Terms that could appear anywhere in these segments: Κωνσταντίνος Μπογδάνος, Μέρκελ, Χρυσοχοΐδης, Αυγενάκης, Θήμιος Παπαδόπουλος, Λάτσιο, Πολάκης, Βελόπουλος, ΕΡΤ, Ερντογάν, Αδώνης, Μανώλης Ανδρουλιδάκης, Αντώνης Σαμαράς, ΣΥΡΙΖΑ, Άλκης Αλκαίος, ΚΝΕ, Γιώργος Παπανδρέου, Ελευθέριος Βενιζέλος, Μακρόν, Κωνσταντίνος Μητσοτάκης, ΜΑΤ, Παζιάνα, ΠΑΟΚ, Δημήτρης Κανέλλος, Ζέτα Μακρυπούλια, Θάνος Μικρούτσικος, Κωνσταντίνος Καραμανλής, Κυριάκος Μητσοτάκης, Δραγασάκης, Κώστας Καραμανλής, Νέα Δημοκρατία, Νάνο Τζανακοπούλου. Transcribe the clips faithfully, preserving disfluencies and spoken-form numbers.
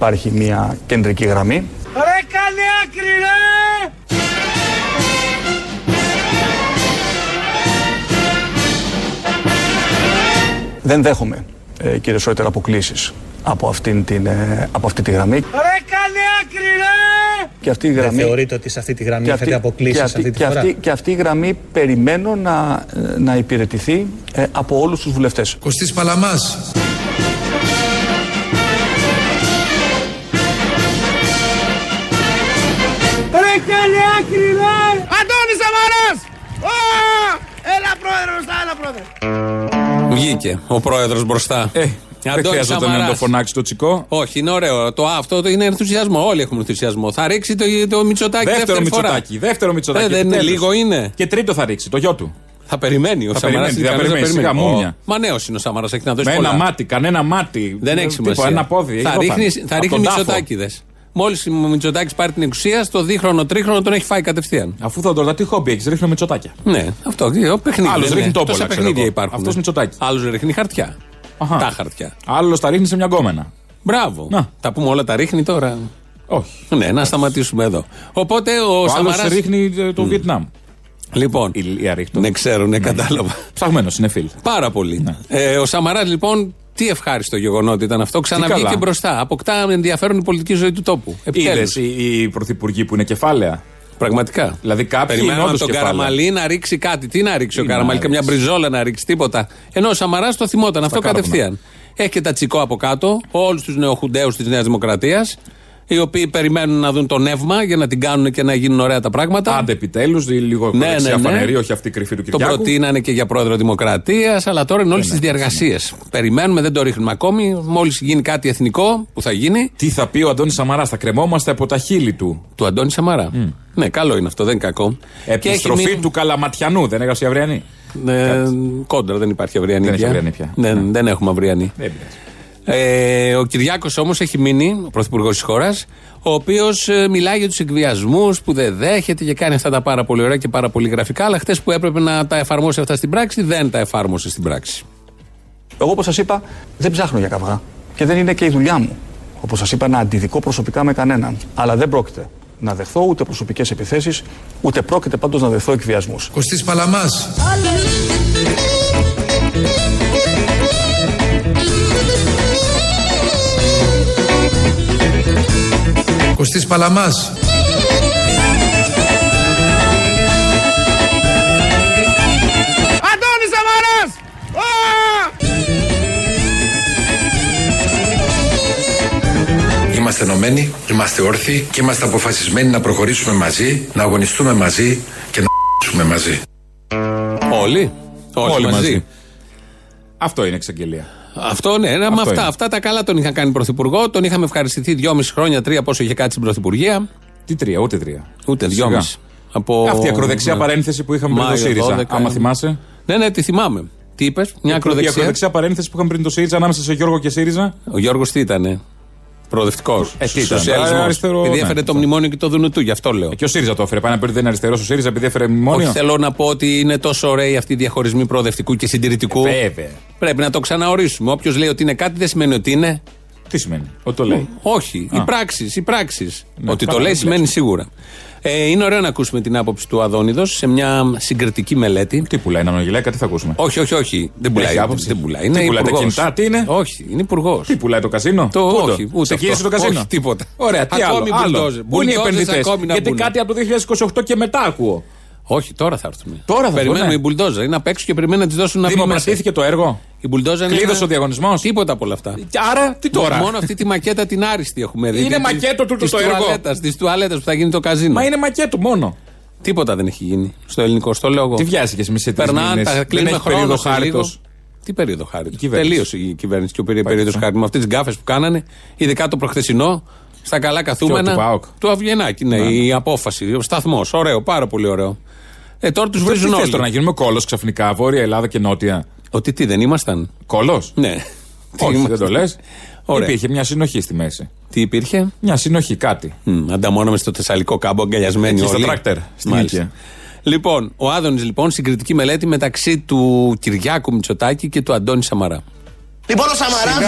υπάρχει μια κεντρική γραμμή. Ρε καλή άκρη, ρε! Δεν δέχομαι, ε, κύριε Σόιτερα, αποκλήσεις από, αυτήν την, ε, από αυτή τη γραμμή. Ρε καλή άκρη, ρε! Και αυτή η γραμμή... Δεν θεωρείτε ότι σε αυτή τη γραμμή είχατε αποκλήσεις αυτή, σε αυτή τη και φορά. Αυτή, και αυτή η γραμμή περιμένω να, να υπηρετηθεί ε, από όλους τους βουλευτές. Κωστής Παλαμάς. Καλή άκρη, ρε! Αντώνη Σαμαράς! Έλα πρόεδρος, έλα πρόεδρε! Βγήκε ο πρόεδρος μπροστά. Ε, δεν χρειάζεται να το φωνάξει το τσικό. Όχι, είναι ωραίο. Το, αυτό είναι ενθουσιασμό. Όλοι έχουμε ενθουσιασμό. Θα ρίξει το, το Μητσοτάκη δεύτερο δεύτερη φορά. Μητσοτάκη, δεύτερο Μητσοτάκη. Ε, δεν είναι λίγο είναι. Και τρίτο θα ρίξει, το γιο του. Θα περιμένει ο Σαμαράς. Θα περιμένει, σιγά μούνια. Μα νέος είναι ο Σαμαράς, έχει να δώσει πολλά. Με ένα μάτι, κανένα μάτι. Δεν έχει σημασία. Ένα πόδι. Θα ρίχνει Μητσοτάκηδες. Μόλις ο Μητσοτάκης πάρει την εξουσία, στο δίχρονο τρίχρονο τον έχει φάει κατευθείαν. Αφού θα τον ρωτά, τι χόμπι έχεις, ρίχνω Μητσοτάκια. Ναι, αυτό. Παιχνίδι. Άλλος ρίχνει τόπολα. Τόσα παιχνίδια υπάρχουν. Αυτός Μητσοτάκης. Άλλος ρίχνει χαρτιά. Αχα. Τα χαρτιά. Άλλος τα ρίχνει σε μια γκόμενα. Μπράβο. Να. Τα πούμε όλα τα ρίχνει τώρα. Όχι. Ναι, να σταματήσουμε εδώ. Οπότε ο Σαμαράς. Άλλος ρίχνει το mm. Βιετνάμ. Λοιπόν, ναι, ξέρω, ναι, κατάλαβα. Ψαγμένος είναι φίλ. Πάρα πολύ. Ο Σαμαράς λοιπόν. Τι ευχάριστο γεγονότι ήταν αυτό. Ξαναβγήκε μπροστά. Αποκτά ενδιαφέρον η πολιτική ζωή του τόπου. Επιτέλους. Είδες οι πρωθυπουργοί που είναι κεφάλαια. Πραγματικά. Δηλαδή κάποιοι περιμέναν τον κεφάλαια. Καραμανλή να ρίξει κάτι. Τι να ρίξει Τι ο Καραμανλής, καμιά μπριζόλα να ρίξει, τίποτα. Ενώ ο Σαμαράς το θυμόταν αυτό κάρπνα. Κατευθείαν. Έχει και τα τσικό από κάτω, όλους τους νεοχουνταίους της Νέας Δημοκρατίας, οι οποίοι περιμένουν να δουν το νεύμα για να την κάνουν και να γίνουν ωραία τα πράγματα. Άντε επιτέλους, λίγο ναι, ναι, ναι. Φανερή, όχι αυτή η κρυφή του Κυριάκου. Το προτείνανε και για πρόεδρο Δημοκρατίας, αλλά τώρα είναι όλες τις διαργασίες. Περιμένουμε, δεν το ρίχνουμε ακόμη. Μόλις γίνει κάτι εθνικό, που θα γίνει. Τι θα πει ο Αντώνης Σαμαράς, θα κρεμόμαστε από τα χείλη του. Του Αντώνη Σαμαρά. Mm. Ναι, καλό είναι αυτό, δεν είναι κακό. Επιστροφή μείνει... του Καλαματιανού, δεν έγραψε η αυριανή. Ε, κόντρα, δεν υπάρχει αυριανή. Δεν, αυριανή πια. Ναι, ναι. δεν έχουμε αυριανή. Δεν Ε, ο Κυριάκος όμως έχει μείνει, ο πρωθυπουργός της χώρας, ο οποίος ε, μιλάει για τους εκβιασμούς που δεν δέχεται και κάνει αυτά τα πάρα πολύ ωραία και πάρα πολύ γραφικά. Αλλά χτες που έπρεπε να τα εφαρμόσει αυτά στην πράξη, δεν τα εφάρμοσε στην πράξη. Εγώ, όπως σας είπα, δεν ψάχνω για καβγά και δεν είναι και η δουλειά μου. Όπως σας είπα, να αντιδικώ προσωπικά με κανέναν. Αλλά δεν πρόκειται να δεχθώ ούτε προσωπικές επιθέσεις, ούτε πρόκειται πάντως να δεχθώ εκβιασμούς. Κωστής Παλαμάς. Κωστής Παλαμάς. Αντώνης Σαμαράς! Είμαστε ενωμένοι, είμαστε όρθιοι και είμαστε αποφασισμένοι να προχωρήσουμε μαζί, να αγωνιστούμε μαζί και να αγωνιστούμε μαζί. Όλοι, όλοι, όλοι μαζί. μαζί. Αυτό είναι εξαγγελία. Αυτό ναι, ναι αυτό αυτά, αυτά τα καλά τον είχαν κάνει πρωθυπουργό. Τον είχαμε ευχαριστηθεί δυόμιση χρόνια, τρία πόσο είχε κάτσει στην πρωθυπουργία. Τι τρία, ούτε τρία. Ούτε δυόμιση. Από... Αυτή η ακροδεξιά ναι. παρένθεση που είχαμε Μάιο, πριν το ΣΥΡΙΖΑ. δώδεκα Άμα θυμάσαι. Ναι, ναι, τη θυμάμαι. Τι είπε, μια ακροδεξιά. Η ακροδεξιά παρένθεση που είχαμε πριν το ΣΥΡΙΖΑ ανάμεσα σε Γιώργο και ΣΥΡΙΖΑ. Ο Γιώργος τι ήτανε. Προοδευτικό. Σοσιαλισμό. Επειδή έφερε ναι, το μνημόνιο και το δουνουτού, γι' αυτό λέω. Και ο ΣΥΡΙΖΑ το έφερε. Πάνε να πει ότι δεν είναι αριστερό ο ΣΥΡΙΖΑ επειδή έφερε μνημόνιο. Όχι, θέλω να πω ότι είναι τόσο ωραίοι αυτοί οι διαχωρισμοί προοδευτικού και συντηρητικού. Ε, βέβαια. Πρέπει να το ξαναορίσουμε. Όποιος λέει ότι είναι κάτι δεν σημαίνει ότι είναι. Τι σημαίνει, ότι το λέει. Όχι. Α. Οι πράξεις. Οι πράξεις. Ναι, ότι το λέει σημαίνει σίγουρα. Ε, είναι ωραίο να ακούσουμε την άποψη του Αδώνιδος σε μια συγκριτική μελέτη. Τι πουλάει, να γυλαίκα, τι θα ακούσουμε. Όχι, όχι, όχι. Δεν πουλάει. Άποψη. Δεν πουλάει. Είναι τι πουλάει τα κινητά, τι είναι. Όχι, είναι υπουργός. Τι πουλάει το καζίνο. Το ούτε. Όχι, ούτε. Ξεκίνησε το καζίνο. Όχι, τίποτα. Ωραία, τι ακόμη άλλο. Πού είναι οι επενδυτές. Γιατί κάτι από το δύο χιλιάδες είκοσι οκτώ και μετά ακούω. Όχι, τώρα θα έρθουν. Τώρα θα περιμένουν ναι. οι μπουλντόζα. Είναι απ' έξω και περιμένουν να τις δώσουν να βγουν. Δημοκρατήθηκε το έργο. Η μπουλντόζα είναι. Κλείδωσε ένα... ο διαγωνισμός. Τίποτα από όλα αυτά. Άρα, τι τώρα. Μόνο αυτή τη μακέτα την άριστη έχουμε δει. Είναι μακέτο τούτο το έργο. Τη τουαλέτα που θα γίνει το καζίνο. Μα είναι μακέτο μόνο. Τίποτα δεν έχει γίνει στο ελληνικό. Στο λόγο. Τι βιάστηκε εμεί σε τρει μήνε. Τα κλείνουμε χρόνο. Τι περίοδο χάριτο. Τελείωσε η κυβέρνηση και ο περίοδο χάριτο. Με αυτέ τι γκάφε που κάνανε, ειδικά το προχθεσινό. Στα καλά καθούμενα του, του Αυγενάκη, ναι, ναι, η απόφαση, ο σταθμός, ωραίο, πάρα πολύ ωραίο. Ε, τώρα τους βρίζουν όλοι. Τώρα να γίνουμε κόλος ξαφνικά, Βόρεια Ελλάδα και Νότια. Ότι τι, δεν ήμασταν. Κόλος. Ναι. Όχι, δεν το λες. Ωραία. Υπήρχε μια συνοχή στη μέση. Τι υπήρχε? Μια συνοχή, κάτι. Mm, ανταμώναμε στο Θεσσαλικό κάμπο, αγκαλιασμένοι όλοι. Στο τράκτερ, στην Ήλκεια. Λοιπόν, ο Άδωνης λοιπόν, συγκριτική μελέτη μεταξύ του Κυριάκου Μητσοτάκη και του Αντώνη Σαμαρά. Λοιπόν, ο Σαμαράς.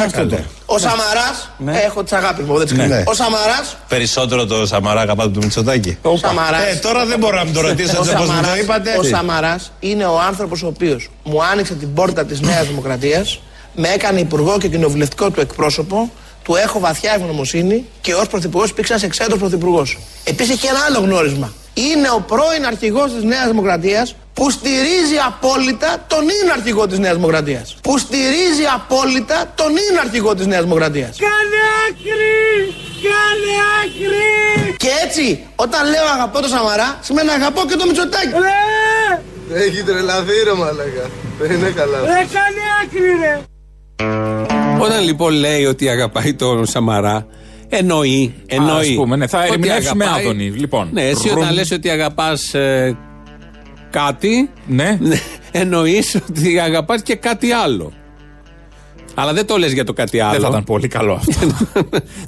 Ο Σαμαράς. Ναι. Έχω τις αγάπη μου, δεν τις κάνω. Ο Σαμαράς. Περισσότερο το Σαμαρά αγαπάτε του Μητσοτάκη. Ο Σαμαράς. Ε, τώρα δεν μπορώ να μην το ρωτήσω έτσι όπως μου το είπατε. Ο Σαμαράς είναι ο άνθρωπος ο οποίος μου άνοιξε την πόρτα της Νέας Δημοκρατίας, με έκανε υπουργό και κοινοβουλευτικό του εκπρόσωπο, του έχω βαθιά ευγνωμοσύνη και ως πρωθυπουργός υπήρξε ένας εξέντρος πρωθυπουργός. Επίσης έχει ένα άλλο γνώρισμα. Είναι ο πρώην αρχηγός της Νέας Δημοκρατίας που στηρίζει απόλυτα τον ίν αρχηγό της Νέας Δημοκρατίας. Που στηρίζει απόλυτα τον ίν αρχηγό της Νέας Δημοκρατίας. Κάνε άκρη! Κάνε άκρη! Και έτσι, όταν λέω αγαπώ τον Σαμαρά, σημαίνει αγαπώ και τον Μητσοτάκη. Ρε! Έχει τρελαθεί ρε μαλάκα. Δεν είναι καλά. Ρε κάνε άκρη ρε! Όταν λοιπόν λέει ότι αγαπάει τον Σαμαρά, εννοεί, εννοεί. Α, ας πούμε, ναι, θα ερμηνεύσουμε Άδωνη, λοιπόν. Ναι, εσύ Ρου... όταν λες ότι αγαπάς ε, κάτι, ναι. εννοείς ότι αγαπάς και κάτι άλλο. Αλλά δεν το λες για το κάτι άλλο. Δεν θα ήταν πολύ καλό αυτό.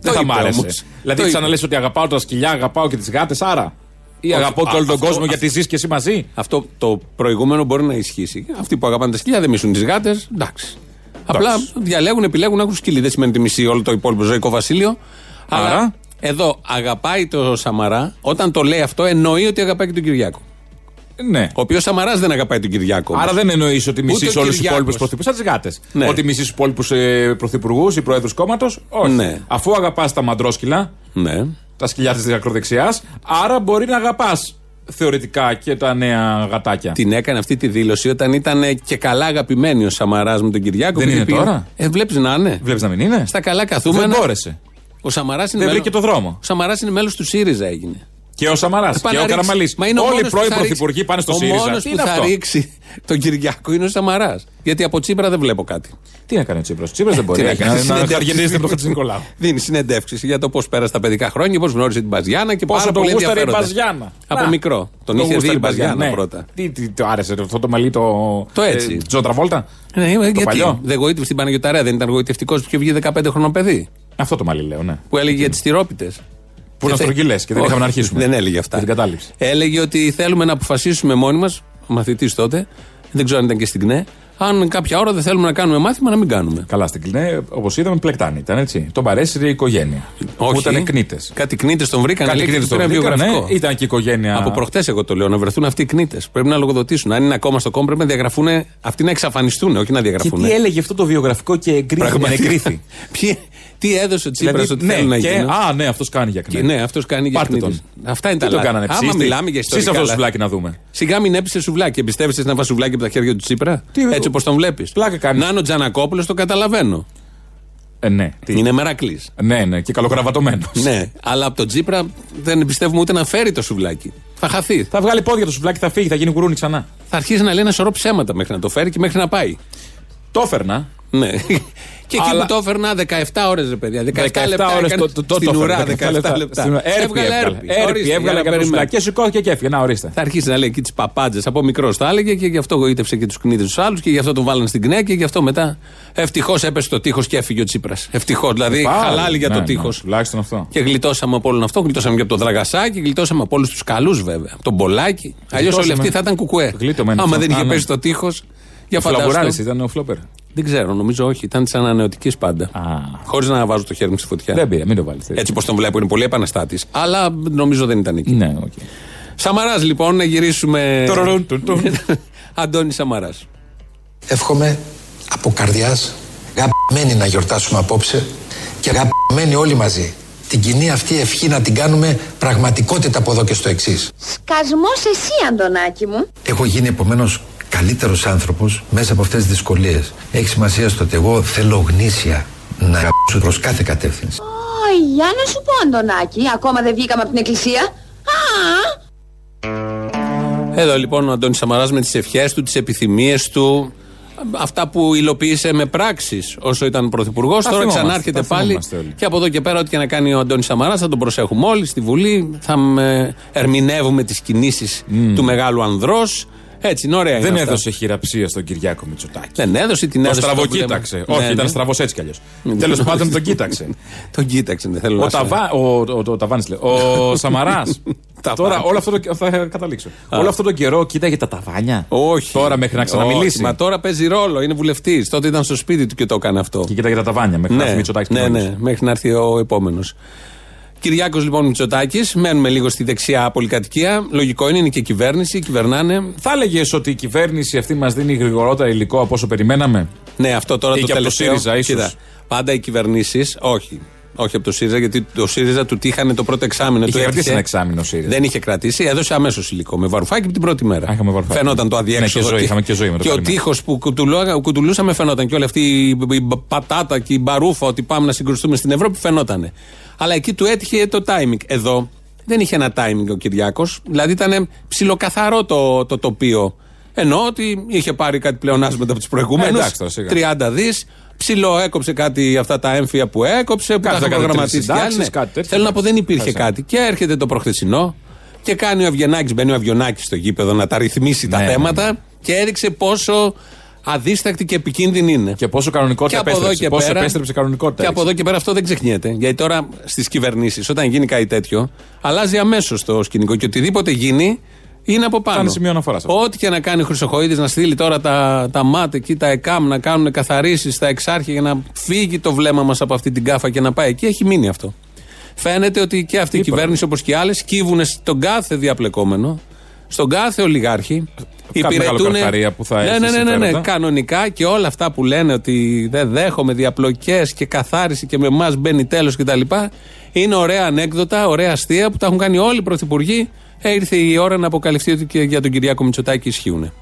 Δεν θα μ' άρεσε. Όμως. Δηλαδή, ξανά λες ότι αγαπάω τα σκυλιά, αγαπάω και τις γάτες, άρα. Ή όχι, αγαπώ α, και όλο τον αυτό, κόσμο α, γιατί ζεις και εσύ μαζί. Αυτό το προηγούμενο μπορεί να ισχύσει. Αυτοί που αγαπάνε τα σκυλιά δεν μισούν τις γάτες, εντάξει. Απλά διαλέγουν, επιλέγουν, έχουν σκύλι. Δεν σημαίνει τη μισή όλο το υπόλοιπο ζωικό βασίλειο. Άρα. Αλλά εδώ αγαπάει το Σαμαρά. Όταν το λέει αυτό, εννοεί ότι αγαπάει και τον Κυριάκο. Ναι. Ο οποίος Σαμαράς δεν αγαπάει τον Κυριάκο. Άρα δεν εννοεί ότι μισεί όλου του υπόλοιπου πρωθυπουργού. Σαν τι γάτες. Ναι. Ότι μισεί του υπόλοιπου πρωθυπουργού ή προέδρου κόμματος. Όχι. Ναι. Αφού αγαπά τα μαντρόσκυλα, ναι. τα σκυλιά τη ακροδεξιάς, άρα μπορεί να αγαπά θεωρητικά και τα νέα γατάκια. Την έκανε αυτή τη δήλωση όταν ήταν και καλά αγαπημένη ο Σαμαράς με τον Κυριάκο. Δεν είναι πήγε... τώρα. Ε, βλέπεις να είναι. Βλέπεις να μην είναι. Στα καλά καθούμενα. Δεν μπόρεσε. Ο Σαμαράς είναι. Δεν βρήκε μέλος... το δρόμο. Ο Σαμαράς είναι μέλος του ΣΥΡΙΖΑ έγινε. Και ο Σαμαράς. Και ο Καραμανλής. Όλοι οι πρώοι πρωθυπουργοί πάνε στο ο ΣΥΡΙΖΑ. Ο μόνος που θα αυτό? ρίξει τον Κυριάκο είναι ο Σαμαράς. Γιατί από Τσίπρα δεν βλέπω κάτι. Τι να κάνει ο Τσίπρας. Ο Τσίπρας δεν μπορεί να κάνει. Να αργεντίζεται από τον Χατζηνικολάου. Δίνει συνεντεύξεις για το πώς πέρασε τα παιδικά χρόνια, πώς γνώρισε την Παζιάνα και πόσο τον γούσταρε η Παζιάνα. Από μικρό. Τον είχε δει η Παζιάνα πρώτα. Τι του άρεσε αυτό το μαλλί το. Το έτσι. Τζοτραβόλτα. Δεν γοήτευσε την Παναγιοταρέα. Δεν ήταν γοητευτικό που είχε βγει δεκαπέντε χρονών παιδί. Αυτό το μαλλί λέω, ναι. Που έλεγε για τις τυρόπιτες. Που να στρογγυλές και δεν είχαμε να αρχίσουμε. Δεν έλεγε αυτά. Την κατάληψη. Έλεγε ότι θέλουμε να αποφασίσουμε μόνοι μας, μαθητής τότε, δεν ξέρω αν ήταν και στην ΚΝΕ, αν κάποια ώρα δεν θέλουμε να κάνουμε μάθημα, να μην κάνουμε. Καλά, στην ΚΝΕ, όπως είδαμε, πλεκτάνη ήταν έτσι. Τον παρέσυρε η οικογένεια. Όχι. Ήταν κνίτες. Κάτι κνίτες τον βρήκαν. Κάτι κνίτες τον βρήκαν. Ναι. Ήταν και η οικογένεια. Από προχτές, εγώ το λέω, να βρεθούν αυτοί οι κνίτες. Πρέπει να λογοδοτήσουν. Αν είναι ακόμα στο κόμμα, πρέπει να διαγραφούν. Αυτοί να εξαφανιστούν, όχι να διαγραφούν. Και τι έλεγε αυτό το βιογραφικό και εγκρίθηκε. Τι έδωσε ο Τσίπρας ότι θέλουν να γίνουν. Α, ναι, αυτός κάνει για κνίτες. Ναι, αυτός κάνει για κνίτες. Αυτά είναι τα λάθη. Άμα μιλάμε για ιστορικά. Ψήσε αυτό το σουβλάκι να δούμε. Σιγά μην έπεισε σουβλάκι. Εμπιστεύεσαι να βάζει σουβλάκι από τα χέρια του Τσίπρα. Έτσι όπως τον βλέπεις. Πλάκα κάνει. Νάνο Τζανακόπουλο, το καταλαβαίνω. Ε, ναι. Είναι μερακλής. Ναι, ναι, και καλοκραβατωμένος. Ναι, αλλά από τον Τσίπρα δεν εμπιστεύουμε ούτε να φέρει το σουβλάκι. Θα χαθεί. Θα βγάλει πόδια το σουβλάκι, θα φύγει, θα γίνει γουρούνι ξανά. Θα αρχίσει να λέει ένα σωρό ψέματα μέχρι να το φέρει και μέχρι να πάει. Το έφερνα. Ναι. Και εκεί που το έφερνα δεκαεπτά ώρες, ρε παιδιά. δεκαεπτά, δεκαεπτά ώρες στην ουρά, δεκαεπτά λεπτά. Έρπη, έβγαλε κανένα και σηκώθηκε και έφυγε. Να ορίστε. Θα αρχίσει να λέει εκεί τις παπάντζες. Από μικρός τα έλεγε και γι' αυτό γοήτευσε και τους κνίτες τους άλλους και γι' αυτό τον βάλανε στην ΚΝΕ και γι' αυτό μετά. Ευτυχώς έπεσε το τείχος και έφυγε ο Τσίπρας. Ευτυχώς. Δηλαδή χαλάλι για το τείχος. Τουλάχιστον αυτό. Και γλιτώσαμε από όλον αυτό. Γλιτώσαμε και από τον Δραγασάκη, γλιτώσαμε από όλους τους καλούς βέβαια. Από τον Πολάκη. Αλλιώς όλοι αυτοί θα ήταν κουκουέ. Άμα δεν είχε πέσει το τείχος. Ο Φλαμπουράλης ήταν ο Φλόπερ. Δεν ξέρω, νομίζω όχι. Ήταν τη ανανεωτική πάντα. Χωρίς να βάζω το χέρι μου στη φωτιά. Δεν πήρε, μην το βάλεις. Έτσι πως τον βλέπω, είναι πολύ επαναστάτης. Αλλά νομίζω δεν ήταν εκεί. Ναι, okay. Σαμαράς, λοιπόν, να γυρίσουμε. Αντώνη Σαμαράς. Εύχομαι από καρδιάς γαμμένοι να γιορτάσουμε απόψε και γαμμένοι όλοι μαζί. Την κοινή αυτή ευχή να την κάνουμε πραγματικότητα από εδώ και στο εξής. Σκασμός εσύ, Αντωνάκη μου. Έχω γίνει επομένως καλύτερος άνθρωπος μέσα από αυτές τις δυσκολίες. Έχει σημασία στο ότι εγώ θέλω γνήσια να γαμπήσω προς κάθε κατεύθυνση. Ω, για να σου πω, Αντωνάκη, ακόμα δεν βγήκαμε από την εκκλησία. Α! Εδώ λοιπόν ο Αντώνης Σαμαράς με τις ευχές του, τις επιθυμίες του, αυτά που υλοποίησε με πράξεις όσο ήταν πρωθυπουργός. Τώρα ξανάρχεται πάλι και από εδώ και πέρα ό,τι και να κάνει ο Αντώνης Σαμαράς θα τον προσέχουμε όλοι στη Βουλή. Θα ερμηνεύουμε τις κινήσεις mm. του μεγάλου ανδρός. Έτσι, είναι ωραία. Δεν είναι έδωσε χειραψία στον Κυριάκο Μητσοτάκη. Δεν έδωσε, την έδωσε. Το στραβοκοίταξε. Όχι, ναι, ήταν ναι. στραβός έτσι κι αλλιώς. Τέλος πάντων τον κοίταξε. Τον κοίταξε, δεν θέλω να σου πω. Ο Σαμαράς. Τώρα όλο αυτό το, θα καταλήξω. Α. Όλο αυτό τον καιρό κοίταγε τα ταβάνια. Όχι. Τώρα μέχρι να ξαναμιλήσει. Όχι, μα τώρα παίζει ρόλο. Είναι βουλευτής. Τότε ήταν στο σπίτι του και το έκανε αυτό. Και κοίταγε τα ταβάνια μέχρι, ναι, να, ναι, ναι, μέχρι να έρθει ο επόμενος. Κυριάκος λοιπόν Μητσοτάκης. Μένουμε λίγο στη δεξιά πολυκατοικία. Λογικό είναι, είναι και κυβέρνηση. Κυβερνάνε. Θα έλεγες ότι η κυβέρνηση αυτή μας δίνει γρηγορότερα υλικό από όσο περιμέναμε. Ναι, αυτό τώρα ή το τελευταίο. Από το ΣΥΡΙΖΑ, ίσως. Πάντα οι κυβερνήσεις, όχι. Όχι από το ΣΥΡΙΖΑ, γιατί το ΣΥΡΙΖΑ του τύχανε το πρώτο εξάμηνο. Είχε κρατήσει ένα εξάμηνο ο ΣΥΡΙΖΑ. Δεν είχε κρατήσει, έδωσε αμέσως υλικό. Με βαρουφάκι την πρώτη μέρα. Φαινόταν το αδιέξοδο. Ναι, και, ζωή, και, ζωή με το και ο τείχος που κουτουλούσαμε φαινόταν. Και όλη αυτή η πατάτα και η μπαρούφα ότι πάμε να συγκρουστούμε στην Ευρώπη φαινόταν. Αλλά εκεί του έτυχε το timing. Εδώ δεν είχε ένα timing ο Κυριάκος. Δηλαδή ήταν ψιλοκαθαρό το, το τοπίο. Ενώ ότι είχε πάρει κάτι πλεονάσματα από τους προηγούμενους. τριάντα δισεκατομμύρια. Ψιλό έκοψε κάτι αυτά τα έμφυα που έκοψε, που τα είχαν προγραμματίσει. Θέλω να πω, δεν υπήρχε κάτι. Και έρχεται το προχθεσινό και κάνει ο Αυγενάκης, μπαίνει ο Αυγενάκης στο γήπεδο να τα ρυθμίσει τα θέματα και έδειξε πόσο αδίστακτη και επικίνδυνη είναι. Και πόσο κανονικότητα επέστρεψε. Πόσο επέστρεψε κανονικότητα. Και από εδώ και πέρα αυτό δεν ξεχνιέται. Γιατί τώρα στις κυβερνήσεις, όταν γίνει κάτι τέτοιο, αλλάζει αμέσως το σκηνικό και οτιδήποτε γίνει. Είναι από πάνω. Ό,τι και να κάνει ο Χρυσοχοΐδης, να στείλει τώρα τα, τα ΜΑΤ εκεί, τα ΕΚΑΜ, να κάνουν καθαρίσεις στα εξάρχεια για να φύγει το βλέμμα μας από αυτή την κάφα και να πάει εκεί, έχει μείνει αυτό. Φαίνεται ότι και αυτή η κυβέρνηση, όπως και άλλες, κύβουν στον κάθε διαπλεκόμενο, στον κάθε ολιγάρχη. Υπηρετούν. Ναι, ναι, ναι, ναι, ναι, κανονικά και όλα αυτά που λένε ότι δεν δέχομαι διαπλοκές και καθάριση και με εμάς μπαίνει τέλος κτλ. Είναι ωραία ανέκδοτα, ωραία αστεία που τα έχουν κάνει όλοι οι πρωθυπουργοί. Ήρθε η ώρα να αποκαλυφθεί ότι και για τον Κυριάκο Μητσοτάκη ισχύουν.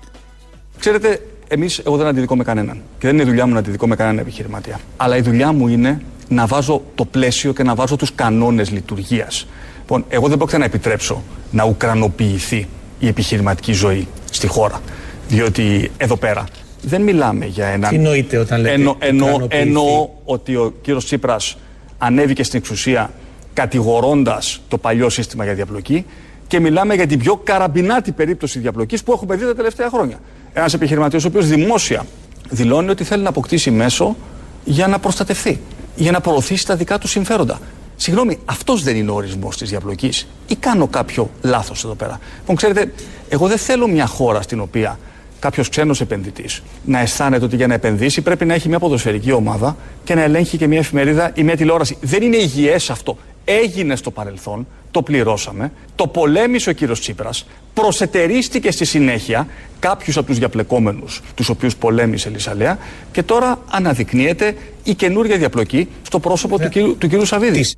Ξέρετε, εμείς, εγώ δεν αντιδικώ με κανέναν. Και δεν είναι η δουλειά μου να αντιδικώ με κανέναν επιχειρηματία. Αλλά η δουλειά μου είναι να βάζω το πλαίσιο και να βάζω τους κανόνες λειτουργίας. Λοιπόν, εγώ δεν πρόκειται να επιτρέψω να ουκρανοποιηθεί η επιχειρηματική ζωή στη χώρα. Διότι εδώ πέρα δεν μιλάμε για έναν. Τι εννοείται όταν λέτε. Εννοώ, εννοώ, εννοώ ότι ο κύριος Τσίπρας ανέβηκε στην εξουσία κατηγορώντας το παλιό σύστημα για διαπλοκή. Και μιλάμε για την πιο καραμπινάτη περίπτωση διαπλοκής που έχουμε δει τα τελευταία χρόνια. Ένας επιχειρηματίας ο οποίος δημόσια δηλώνει ότι θέλει να αποκτήσει μέσο για να προστατευθεί, για να προωθήσει τα δικά του συμφέροντα. Συγγνώμη, αυτός δεν είναι ο ορισμός της διαπλοκής, ή κάνω κάποιο λάθος εδώ πέρα? Λοιπόν, ξέρετε, εγώ δεν θέλω μια χώρα στην οποία κάποιος ξένος επενδυτής να αισθάνεται ότι για να επενδύσει πρέπει να έχει μια ποδοσφαιρική ομάδα και να ελέγχει και μια εφημερίδα ή μια τηλεόραση. Δεν είναι υγιές αυτό. Έγινε στο παρελθόν, το πληρώσαμε, το πολέμησε ο κύριος Τσίπρας, προσετερίστηκε στη συνέχεια κάποιους από τους διαπλεκόμενους, τους οποίους πολέμησε λησαλέα, και τώρα αναδεικνύεται η καινούργια διαπλοκή στο πρόσωπο του κύριου, του κύριου Σαββίδη.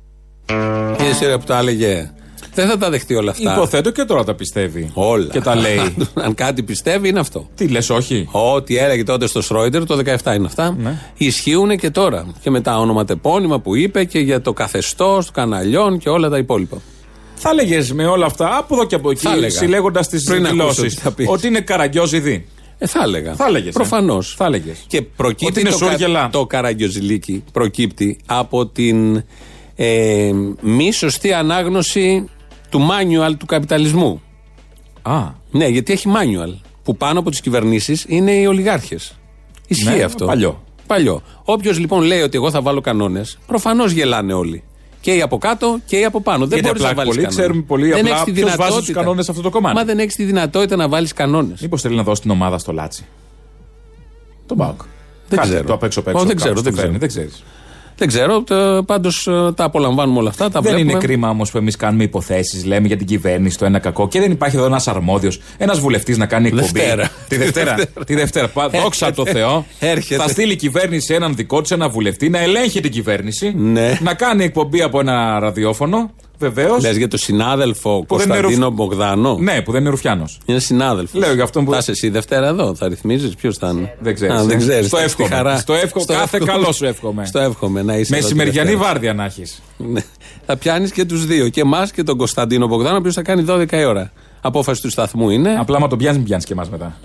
Κύριε Σύρια που τα έλεγε, δεν θα τα δεχτεί όλα αυτά. Υποθέτω και τώρα τα πιστεύει. Όλα. Και τα λέει. Αν κάτι πιστεύει είναι αυτό. Τι λες, όχι? Ό,τι έλεγε τότε στο Σρόιντερ, το δεκαεπτά είναι αυτά. Ναι. Ισχύουν και τώρα. Και με τα ονοματεπώνυμα που είπε και για το καθεστώς, του καναλιών και όλα τα υπόλοιπα. Θα έλεγες με όλα αυτά, από εδώ και από εκεί, συλλέγοντας τις δηλώσεις, ότι είναι καραγκιόζηδη. Ε, θα έλεγα. Θα έλεγες. Προφανώς. Ε. Θα έλεγες. Και προκύπτει το, κα... το καραγκιόζηλίκι προκύπτει από την ε, μη σωστή ανάγνωση του manual του καπιταλισμού. Α. Ναι, γιατί έχει manual που πάνω από τις κυβερνήσεις είναι οι ολιγάρχες. Ισχύει, ναι, αυτό. Παλιό. Παλιό. Όποιος λοιπόν λέει ότι εγώ θα βάλω κανόνες, προφανώς γελάνε όλοι. Και οι από κάτω και οι από πάνω. Δεν μπορεί να βάλει κανόνες. Ξέρουμε πολύ δεν απλά ποιος βάζει τους κανόνες σε αυτό το κομμάτι. Μα δεν έχει τη δυνατότητα να βάλει κανόνες. Μήπως θέλει να δώσει την ομάδα στο Λάτσι. Τον Μπάουκ. Δεν ξέρω. Δεν ξέρει. Δεν ξέρω, πάντως τα απολαμβάνουμε όλα αυτά. Τα δεν βλέπουμε. Είναι κρίμα όμως που εμείς κάνουμε υποθέσεις, λέμε για την κυβέρνηση το ένα κακό και δεν υπάρχει εδώ ένας αρμόδιος, ένας βουλευτής να κάνει εκπομπή. Τη Δευτέρα. Τη Δευτέρα. Δόξα τω Θεώ. Έρχεται. Θα στείλει η κυβέρνηση έναν δικό της, έναν βουλευτή, να ελέγχει την κυβέρνηση, ναι, να κάνει εκπομπή από ένα ραδιόφωνο. Βεβαίως. Λες για τον συνάδελφο Κωνσταντίνο Μπογδάνο. Ναι, που δεν είναι Ρουφιάνος. Είναι συνάδελφος. Λέω για αυτόν που. Θα είσαι εσύ Δευτέρα εδώ, θα ρυθμίζεις, ποιος θα είναι. Δεν ξέρεις. Α, δεν ξέρεις. Στο εύχομαι. Στο εύχομαι. Κάθε καλό σου εύχομαι. Στο εύχομαι να είσαι. Μεσημεριανή βάρδια να έχεις. Θα πιάνεις και τους δύο. Και εμάς και τον Κωνσταντίνο Μπογδάνο, ο οποίος θα κάνει δώδεκα η ώρα. Απόφαση του σταθμού είναι. Απλά μα τον πιάνεις, μην πιάνεις και εμάς μετά.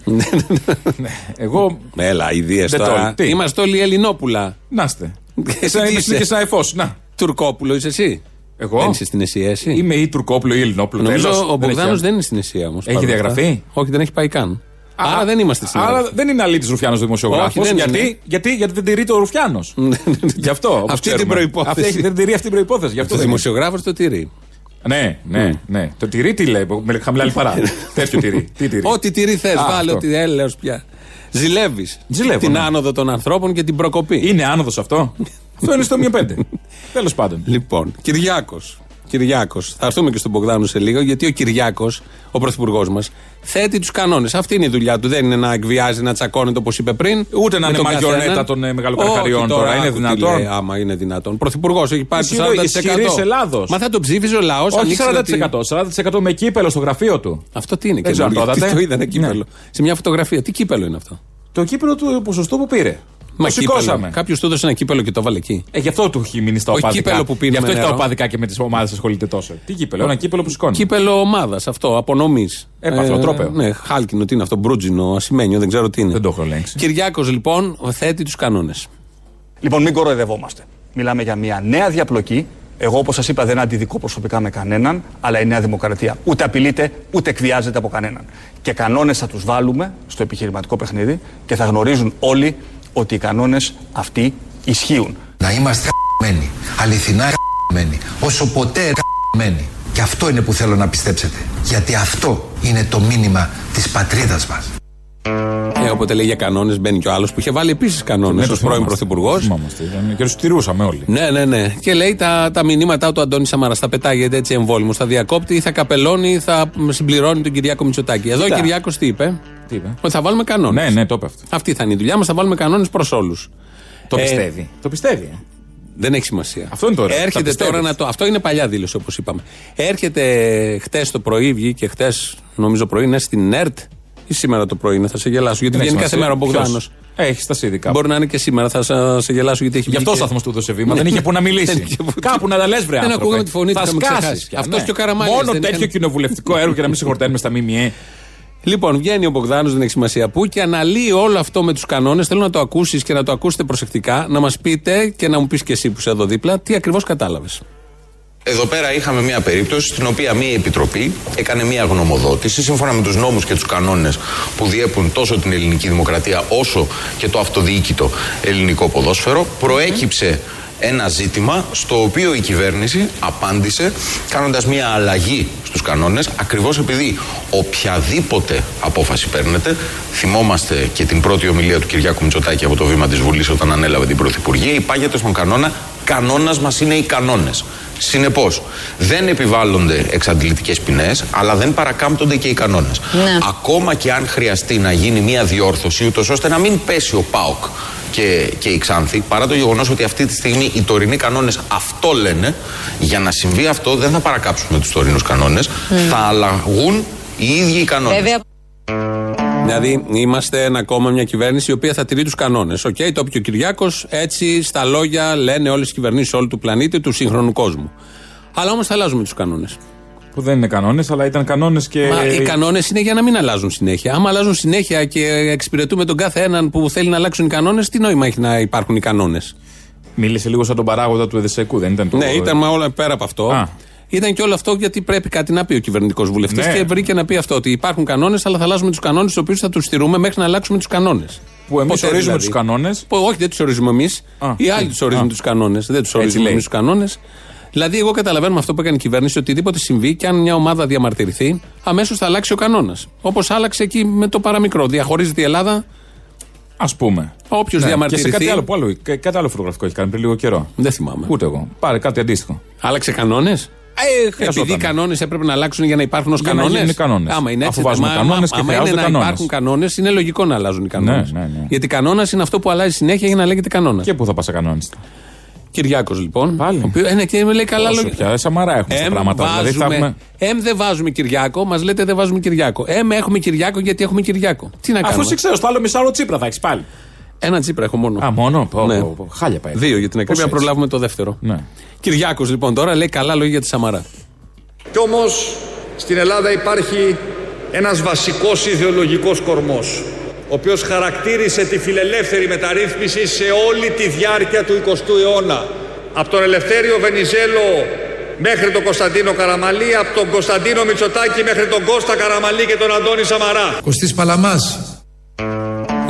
Εγώ. Έλα, ιδέες τώρα. Είμαστε όλοι Ελληνόπουλα. Να είστε. Είσαι και σαν εφός. Να. Τουρκόπουλο είσαι εσύ. Εγώ. Δεν είσαι στην Εσία, εσύ. Είμαι ή Τουρκόπουλο ή Ελληνόπουλο. Νομίζω τέλος, ο Μπογδάνος δεν, έχει... δεν είναι στην Εσία όμως. Έχει διαγραφεί? Αυτά. Όχι, δεν έχει πάει καν. Άρα δεν είμαστε συνάδελφοι. Άρα δεν είναι αλήτης Ρουφιάνος δημοσιογράφος. Γιατί, γιατί, γιατί δεν τηρεί το Ρουφιάνος. Γι' αυτό. Αυτή την προϋπόθεση. Δεν τηρεί αυτή την προϋπόθεση. Ο δημοσιογράφος το τηρεί. Ναι, ναι, ναι. Το τυρί τι λέει, με χαμηλά λιπαρά. Θες το τυρί. Ό,τι τυρί θες, βάλε ό,τι έλεος πια. Ζηλεύεις την άνοδο των ανθρώπων και την προκοπή. Είναι άνοδος αυτό. Αυτό είναι στο μείον πέντε. Τέλος πάντων. Λοιπόν, Κυριάκος. Κυριάκος. Θα έρθουμε και στον Μπογδάνο σε λίγο, γιατί ο Κυριάκος, ο πρωθυπουργός μας, θέτει τους κανόνες. Αυτή είναι η δουλειά του. Δεν είναι να εκβιάζει, να τσακώνεται όπως είπε πριν. Ούτε να είναι μαγιονέτα των ε, μεγαλοκαρχαριών τώρα. τώρα. Είναι δυνατόν. Λέει, άμα είναι δυνατόν. Πρωθυπουργός έχει πάρει το σαράντα τοις εκατό. Μα θα το ψήφιζε ο λαός. Όχι σαράντα τοις εκατό. σαράντα τοις εκατό με κύπελο στο γραφείο του. Αυτό τι είναι, κύπελο. Το είδανε κύπελο. Σε μια φωτογραφία. Τι κύπελο είναι αυτό. Το κύπελο του ποσοστού που πήρε. Μα το σηκώσαμε. Κάποιο του έδωσε ένα κύπελο και το βάλε εκεί. Ε, γι' αυτό του έχει μείνει στα οπαδικά. Όχι κύπελο που πήρε. Γι' αυτό έχει τα οπαδικά και με τις ομάδες ασχολείται τόσο. Τι κύπελο, ένα κύπελο που σηκώνει. Κύπελο ομάδας, αυτό, απονομής. Έπαθλο, ε, τρόπαιο. Ναι, χάλκινο, τι είναι αυτό, μπρούτζινο, ασημένιο, δεν ξέρω τι είναι. Δεν το έχω ελέγξει. Κυριάκος λοιπόν θέτει τους κανόνες. Λοιπόν, μην κοροϊδευόμαστε. Μιλάμε για μια νέα διαπλοκή. Εγώ, όπως σας είπα, δεν αντιδικώ προσωπικά με κανέναν, αλλά η Νέα Δημοκρατία ούτε απειλείται, ούτε εκβιάζεται από κανέναν. Και κανόνες θα τους βάλουμε στο επιχειρηματικό παιχνίδι και θα γνωρίζουν όλοι ότι οι κανόνες αυτοί ισχύουν. Να είμαστε χαμένοι, αληθινά χαμένοι, όσο ποτέ χαμένοι. Και αυτό είναι που θέλω να πιστέψετε. Γιατί αυτό είναι το μήνυμα της πατρίδας μας. Ε, οπότε λέει για κανόνες, μπαίνει και ο άλλος που είχε βάλει επίσης κανόνες. Ναι, ο πρώην πρωθυπουργός. Και τους τηρούσαμε όλοι. Ναι, ναι, ναι. Και λέει τα, τα μηνύματα του Αντώνη Σαμαρά. Θα πετάγεται έτσι εμβόλυμος. Θα διακόπτει, θα καπελώνει, θα συμπληρώνει τον Κυριάκο Μητσοτάκη. Εδώ ο Κυριάκος τι είπε. Τι είπε? Ότι θα βάλουμε κανόνες. Ναι, ναι, το είπε αυτό. Αυτή θα είναι η δουλειά μας. Θα βάλουμε κανόνες προς όλους. Το ε, πιστεύει. Το πιστεύει. Δεν έχει σημασία. Αυτό είναι το ερώτημα. Έρχεται τώρα να το. Αυτό είναι παλιά δήλωση, όπως είπαμε. Έρχεται χτες το πρωί, βγήκε χτες, νομίζω πρωί, είναι στην ΕΡΤ. Ή σήμερα το πρωί, θα σε γελάσω. Γιατί βγαίνει κάθε μέρα ο Μπογδάνος. Έχει τα σύνδικα. Μπορεί να είναι και σήμερα, θα σε γελάσω γιατί έχει. Γι' αυτό ο σταθμός του έδωσε βήμα. Δεν είχε που να μιλήσει. Κάπου να τα λες, βρε. Δεν ακούγαμε τη φωνή του. Θα σκάσει. Αυτό και ο Καραμανλής. Μόνο τέτοιο κοινοβουλευτικό έργο και να μην συγχωρταίνουμε στα ΜΜΕ. Λοιπόν, βγαίνει ο Μπογδάνος, δεν έχει σημασία πού, και αναλύει όλο αυτό με τους κανόνες. Θέλω να το ακούσεις και να το ακούσετε προσεκτικά, να μας πείτε και να μου πεις και εσύ που είσαι εδώ δίπλα, τι ακριβώς κατάλαβες. Εδώ πέρα είχαμε μια περίπτωση στην οποία μια επιτροπή έκανε μια γνωμοδότηση σύμφωνα με τους νόμους και τους κανόνες που διέπουν τόσο την ελληνική δημοκρατία όσο και το αυτοδιοίκητο ελληνικό ποδόσφαιρο. Προέκυψε ένα ζήτημα στο οποίο η κυβέρνηση απάντησε κάνοντας μια αλλαγή στους κανόνες, ακριβώς επειδή οποιαδήποτε απόφαση παίρνεται, θυμόμαστε και την πρώτη ομιλία του Κυριάκου Μητσοτάκη από το βήμα της Βουλής όταν ανέλαβε την Πρωθυπουργία, υπάγεται στον κανόνα «κανόνας μας είναι οι κανόνες». Συνεπώς, δεν επιβάλλονται εξαντλητικές ποινές, αλλά δεν παρακάμπτονται και οι κανόνες. Ναι. Ακόμα και αν χρειαστεί να γίνει μια διόρθωση, ούτως ώστε να μην πέσει ο ΠΑΟΚ και, και η Ξάνθη, παρά το γεγονός ότι αυτή τη στιγμή οι τωρινοί κανόνες αυτό λένε, για να συμβεί αυτό δεν θα παρακάψουμε τους τωρινούς κανόνες, mm. θα αλλαγούν οι ίδιοι οι κανόνες. Βέβαια. Δηλαδή, είμαστε ένα κόμμα, μια κυβέρνηση η οποία θα τηρεί τους κανόνες. Οκ, okay, το είπε και ο Κυριάκος, έτσι στα λόγια λένε όλες οι κυβερνήσεις όλου του πλανήτη, του σύγχρονου κόσμου. Αλλά όμως θα αλλάζουμε τους κανόνες. Που δεν είναι κανόνες, αλλά ήταν κανόνες και. Μα οι κανόνες είναι για να μην αλλάζουν συνέχεια. Άμα αλλάζουν συνέχεια και εξυπηρετούμε τον κάθε έναν που θέλει να αλλάξουν οι κανόνες, τι νόημα έχει να υπάρχουν οι κανόνες. Μίλησε λίγο σαν τον παράγοντα του Εδεσσεκού, δεν ήταν το. Ναι, ήταν μα όλα πέρα από αυτό. Α. Ήταν και όλο αυτό γιατί πρέπει κάτι να πει ο κυβερνητικός βουλευτής, ναι. Και βρήκε να πει αυτό, ότι υπάρχουν κανόνες, αλλά θα αλλάζουμε τους κανόνες, τους οποίους θα τους στηρούμε μέχρι να αλλάξουμε τους κανόνες. Που εμείς ορίζουμε δηλαδή τους κανόνες. Που, όχι, δεν τους ορίζουμε εμείς. Α, οι άλλοι τους ορίζουν τους κανόνες. Δεν τους ορίζουμε εμείς τους κανόνες. Δηλαδή, εγώ καταλαβαίνω με αυτό που έκανε η κυβέρνηση, οτιδήποτε συμβεί και αν μια ομάδα διαμαρτυρηθεί, αμέσως θα αλλάξει ο κανόνας. Όπως άλλαξε εκεί με το παραμικρό. Διαχωρίζεται η Ελλάδα. Ας πούμε. Όποιος ναι, διαμαρτυρηθεί. Και σε κάτι άλλο, που άλλο, κάτι άλλο φωτογραφικό έχει κάνει πριν λίγο καιρό. Δεν θυμάμαι. Ούτε εγώ. Πάρε κάτι αντίστοιχο. Άλλαξε κανόνες. Ε, επειδή οι κανόνες έπρεπε να αλλάξουν για να υπάρχουν ως κανόνες. Άμα είναι έτσι, άμα, κανόνες άμα, και άμα είναι κανόνες. Να υπάρχουν κανόνες, είναι λογικό να αλλάζουν οι κανόνες. Ναι, ναι, ναι. Γιατί κανόνας είναι αυτό που αλλάζει συνέχεια για να λέγεται κανόνας. Και πού θα πας ακανόνιστα. Κυριάκος λοιπόν. Πάλι. Οποίο, ε, ναι, και λέει καλά λόγια. Σαμαρά έχουμε εμ, στα πράγματα. Βάζουμε, δηλαδή, έχουμε... Εμ δεν βάζουμε Κυριάκο, μας λέτε δεν βάζουμε Κυριάκο. Εμ έχουμε Κυριάκο γιατί έχουμε Κυριάκο. Τι να κάνουμε. Αφού σε ξέρω, στο άλλο μισάωρο Τσίπρα θα έχεις πάλι. Ένα Τσίπρα έχω μόνο. Α, μόνο. Πω, ναι. πω, πω. Χάλια πάει. Δύο για την εκπομπή, να προλάβουμε το δεύτερο. Ναι. Κυριάκος λοιπόν τώρα λέει καλά λόγια για τη Σαμαρά. Κι όμως στην Ελλάδα υπάρχει ένας βασικός ιδεολογικός κορμός, ο οποίος χαρακτήρισε τη φιλελεύθερη μεταρρύθμιση σε όλη τη διάρκεια του εικοστού αιώνα. Από τον Ελευθέριο Βενιζέλο μέχρι τον Κωνσταντίνο Καραμανλή, από τον Κωνσταντίνο Μητσοτάκη μέχρι τον Κώστα Καραμανλή και τον Αντώνη Σαμαρά. Κωστής Παλαμάς.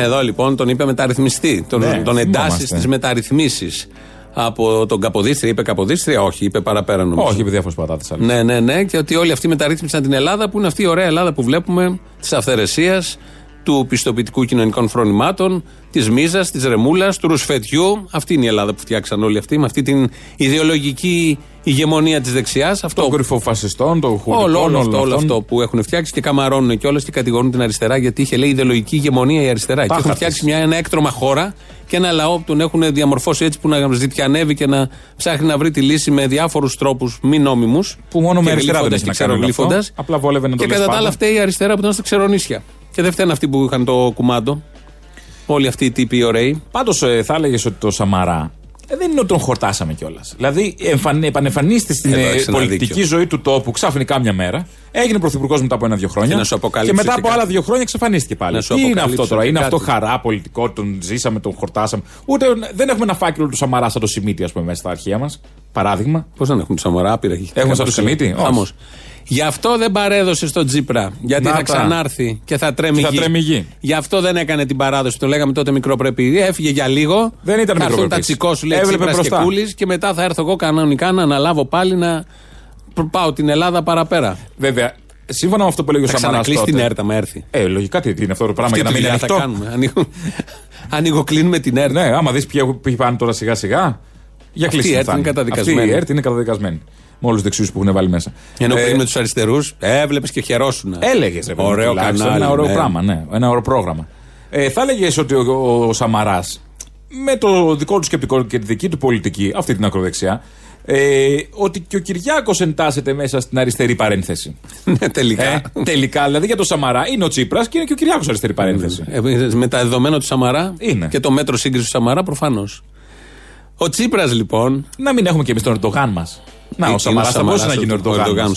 Εδώ λοιπόν τον είπε μεταρρυθμιστή. Τον, ναι, τον εντάσσει στις μεταρρυθμίσεις. Από τον Καποδίστρια, είπε Καποδίστρια, όχι, είπε παραπέρα νομίζω. Όχι, επειδή αφού πατάτησα. Ναι, ναι, ναι, και ότι όλοι αυτοί μεταρρύθμισαν την Ελλάδα που είναι αυτή η ωραία Ελλάδα που βλέπουμε, της αυθαιρεσίας, του πιστοποιητικού κοινωνικών φρονημάτων, της μίζας, της ρεμούλας, του ρουσφετιού. Αυτή είναι η Ελλάδα που φτιάξαν όλοι αυτοί, με αυτή την ιδεολογική ηγεμονία της δεξιάς. Των κρυφοφασιστών, των χουλικών, όλο, όλο, όλο, όλο αυτό που έχουν φτιάξει και καμαρώνουν κιόλας και κατηγορούν την αριστερά γιατί είχε, λέει, ιδεολογική ηγεμονία η αριστερά. Και έχουν φτιάξει μια, ένα έκτρωμα χώρα και ένα λαό που τον έχουν διαμορφώσει έτσι που να ζητιανεύει και να ψάχνει να βρει τη λύση με διάφορους τρόπους μη νόμιμους. Που μόνο με αριστερά δεν έχει ξερογλύφοντα. Απλά βόλευε να το κάνει. Και κατά τα άλλα, αυτή η αριστερά που ήταν στα ξερονίσια. Και δεν φταίνουν αυτοί που είχαν το κουμάντο. Όλοι αυτοί οι τύποι ωραίοι. Πάντως θα έλεγες ότι το Σαμαρά ε, δεν είναι ότι τον χορτάσαμε κιόλας. Δηλαδή εμφαν, επανεμφανίστηκε στην εδώ, πολιτική δίκιο. ζωή του τόπου ξαφνικά μια μέρα. Έγινε πρωθυπουργός μετά από ένα-δύο χρόνια. Και, να και μετά από και άλλα δύο χρόνια εξαφανίστηκε πάλι. Να τι είναι αυτό τώρα, είναι κάτι. αυτό χαρά πολιτικό, τον ζήσαμε, τον χορτάσαμε. Ούτε δεν έχουμε ένα φάκελο του Σαμαρά σαν το Σιμίτι, ας πούμε, μέσα στα αρχεία μας. Παράδειγμα. Πώς δεν έχουν του Σαμαρά, πήρα. Έχουν σαν το Σιμίτι. Γι' αυτό δεν παρέδωσε στον Τσίπρα. Γιατί να, θα ξανάρθει και θα τρέμει, και θα γη. τρέμει γη. Γι' αυτό δεν έκανε την παράδοση. Το λέγαμε τότε μικροπρεπή. Έφυγε για λίγο. Δεν ήταν μικροπρεπή. Τα τσικό σου λέει Τσίπρας και Κούλης. Και μετά θα έρθω εγώ κανονικά να αναλάβω πάλι να πάω την Ελλάδα παραπέρα. Βέβαια, σύμφωνα με αυτό που λέγει ο Σαμαράς. Να κλείσει την ΕΡΤ, άμα έρθει. Ε, λογικά τι είναι αυτό το πράγμα. Αυτή για να μην τα κάνουμε. Ανοιγοκλίνουμε την ΕΡΤ. Ναι, άμα δει ποιοι πάνε τώρα σιγά-σιγά. Για κλείσει η ΕΡΤ είναι καταδικασμένη. Με όλους τους δεξιούς που έχουν βάλει μέσα. Ενώ πριν ε, με τους αριστερούς έβλεπες και χαιρόσουν. Έλεγες, ρε παιδί μου. Ωραίο κανάλι. Ένα ωραίο ναι. πράγμα, ναι. Ένα ωραίο πρόγραμμα. Ε, θα έλεγες ότι ο, ο Σαμαράς, με το δικό του σκεπτικό και τη δική του πολιτική, αυτή την ακροδεξιά, ε, ότι και ο Κυριάκος εντάσσεται μέσα στην αριστερή παρένθεση. Ναι, τελικά. Ε, τελικά, δηλαδή για τον Σαμαρά είναι ο Τσίπρας και είναι και ο Κυριάκος αριστερή παρένθεση. Ε, με τα δεδομένα του Σαμαρά είναι. Και το μέτρο σύγκρισης του Σαμαρά προφανώς. Ο Τσίπρας λοιπόν. Να μην έχουμε και εμείς τον Ερντογάν μας. Να, ο Σαμαράς θα μπορούσε να γίνει ο Ερντογάν.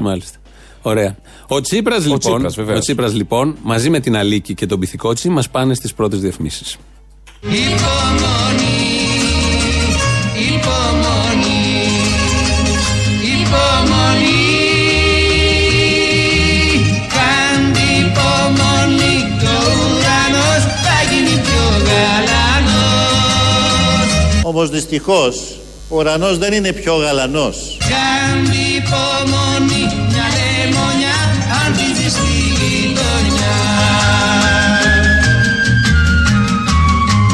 Μάλιστα. Ωραία. Ο Τσίπρας, ο λοιπόν, Τσίπρας, ο Τσίπρας λοιπόν, μαζί με την Αλίκη και τον Πιθικότσι, μας πάνε στις πρώτες διαφημίσεις. Υπομονή, υπομονή, υπομονή, κάντε υπομονή, το ουρανός θα γίνει πιο γαλανός. Όμως δυστυχώς ο ουρανός δεν είναι πιο γαλανός. Κάνει υπομονή, μια λεμονιά, αν τη στη γειτονιά.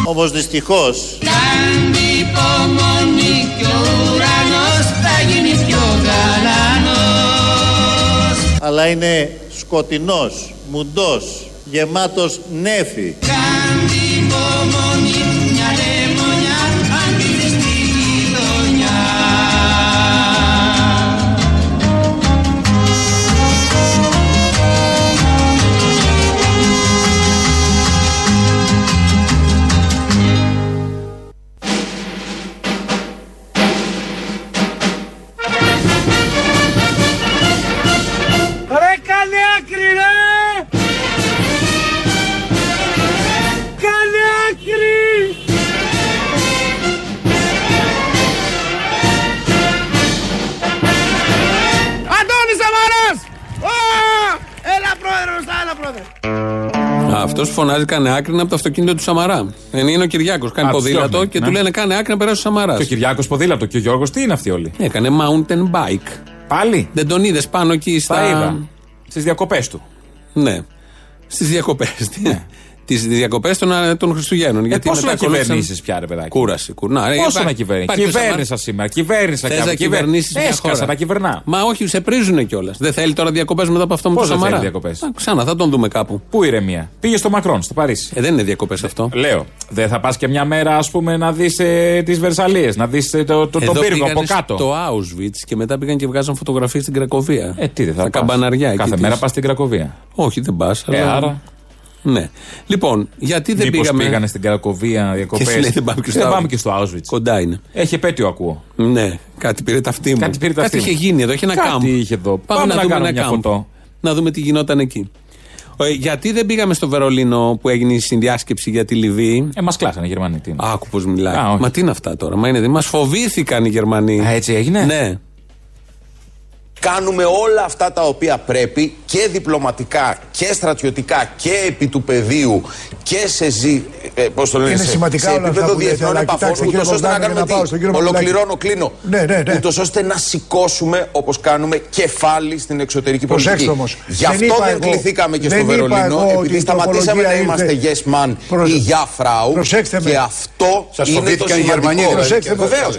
Όμως δυστυχώς. Κάνει υπομονή και ο ουρανός θα γίνει πιο γαλανός. Αλλά είναι σκοτεινός, μουντός, γεμάτος νέφη. Κάνει υπομονή, μια λεμονιά, αν τη αυτός φωνάζει κάνε άκρη από το αυτοκίνητο του Σαμαρά. Εν είναι ο Κυριάκος, κάνει ποδήλατο ναι. και του λένε κάνε άκρη να περάσει ο Σαμαράς. Και ο Κυριάκος ποδήλατο και ο Γιώργος τι είναι αυτοί όλοι. Έκανε mountain bike. Πάλι. Δεν τον είδες πάνω εκεί στα. Τα είδα. Στις διακοπές του. Ναι. Στις διακοπές. Ναι. Τις διακοπές των, των Χριστουγέννων. Ε, γιατί πόσο να κυβερνήσεις πια, ρε παιδάκι. Κούραση, κουρνά. Πόσο να κυβερνήσεις. Κυβέρνησα σήμερα. Κυβέρνησα κι άλλο. Κυβερνήσεις. Έσκασα να κυβερνά. Μα όχι, σε πρίζουνε κιόλας. Δεν θέλει τώρα διακοπές μετά από αυτό με τον Σαμαρά. Θέλει διακοπές. Α, ξανά θα τον δούμε κάπου. Πού ηρεμία. Πήγε στο Μακρόν, στο Παρίσι. Ε, δεν είναι διακοπές ε, αυτό. Λέω. Δεν θα πας και μια μέρα, ας πούμε, να δεις ε, τις Βερσαλίες, να δεις ε, τον το, το πύργο από κάτω. Το Auschwitz και μετά πήγαν και βγάζαν φωτογραφίες στην Κρακοβία. Ε, τι δεν θα καμπαναριά. Κάθε μέρα πας στην Κρακοβία. Όχι, δεν πας. Ναι. Λοιπόν, γιατί δεν μήπως πήγαμε. Πήγανε στην Κρακοβία διακοπές. Και λέει, δεν πάμε και στο, πάμε και στο Auschwitz. Κοντά είναι. Έχει επέτειο, ακούω. Ναι, κάτι πήρε ταυτί μου. Κάτι, πήρε ταυτί κάτι μου. Είχε γίνει εδώ, είχε ένα κάμπ. Κάτι είχε εδώ. Πάμε, πάμε να, να κάνουμε ένα φωτό. Να δούμε τι γινόταν εκεί. Ε, γιατί δεν πήγαμε στο Βερολίνο που έγινε η συνδιάσκεψη για τη Λιβύη. Ε, μας κλάσανε οι Γερμανοί. Άκου πώς μιλάει. Α, μα τι είναι αυτά τώρα. Μα είναι, μας φοβήθηκαν οι Γερμανοί. Α, έτσι έγινε. Ναι. κάνουμε όλα αυτά τα οποία πρέπει και διπλωματικά και στρατιωτικά και επί του πεδίου και σε, ζη, ε, πώς το λένε, είναι σε, σε επίπεδο διεθνών επαφών, ούτως ώστε να κάνουμε τι, ολοκληρώνω, κλείνω, ναι, ναι, ναι. ούτως ώστε να σηκώσουμε, όπως κάνουμε, κεφάλι στην εξωτερική πολιτική. Γι' αυτό δεν κληθήκαμε και στο Βερολίνο, επειδή σταματήσαμε να είμαστε yes man ή ja frau, και αυτό είναι το σημαντικό.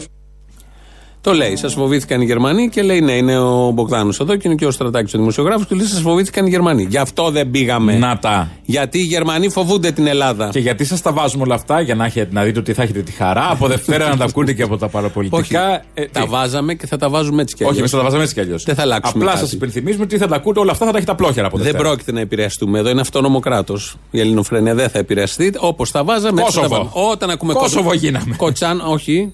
Το λέει, σας φοβήθηκαν οι Γερμανοί και λέει ναι, είναι ο Μπογδάνος εδώ και είναι και ο Στρατάκης ο δημοσιογράφος και λέει σας φοβήθηκαν οι Γερμανοί. Γι' αυτό δεν πήγαμε. Να τα. Γιατί οι Γερμανοί φοβούνται την Ελλάδα. Και γιατί σας τα βάζουμε όλα αυτά, για να, έχετε, να δείτε ότι θα έχετε τη χαρά από Δευτέρα να τα ακούνε και από τα παραπολιτικά. Ε, τα βάζαμε και θα τα βάζουμε έτσι κι αλλιώς. Όχι, θα τα βάζαμε έτσι κι αλλιώς. Δεν θα αλλάξουμε. Απλά σας υπενθυμίζουμε ότι θα τα ακούτε όλα αυτά, θα τα έχετε τα πλόχερα από Δευτέρα. Δεν πρόκειται να επηρεαστούμε. Εδώ είναι αυτόνομο κράτος. Η Ελληνοφρένεια δεν θα επηρεαστεί. Όπως τα βάζαμε. Όταν ακούμε Κότσοβο γίναμε. Κοτσάν, όχι.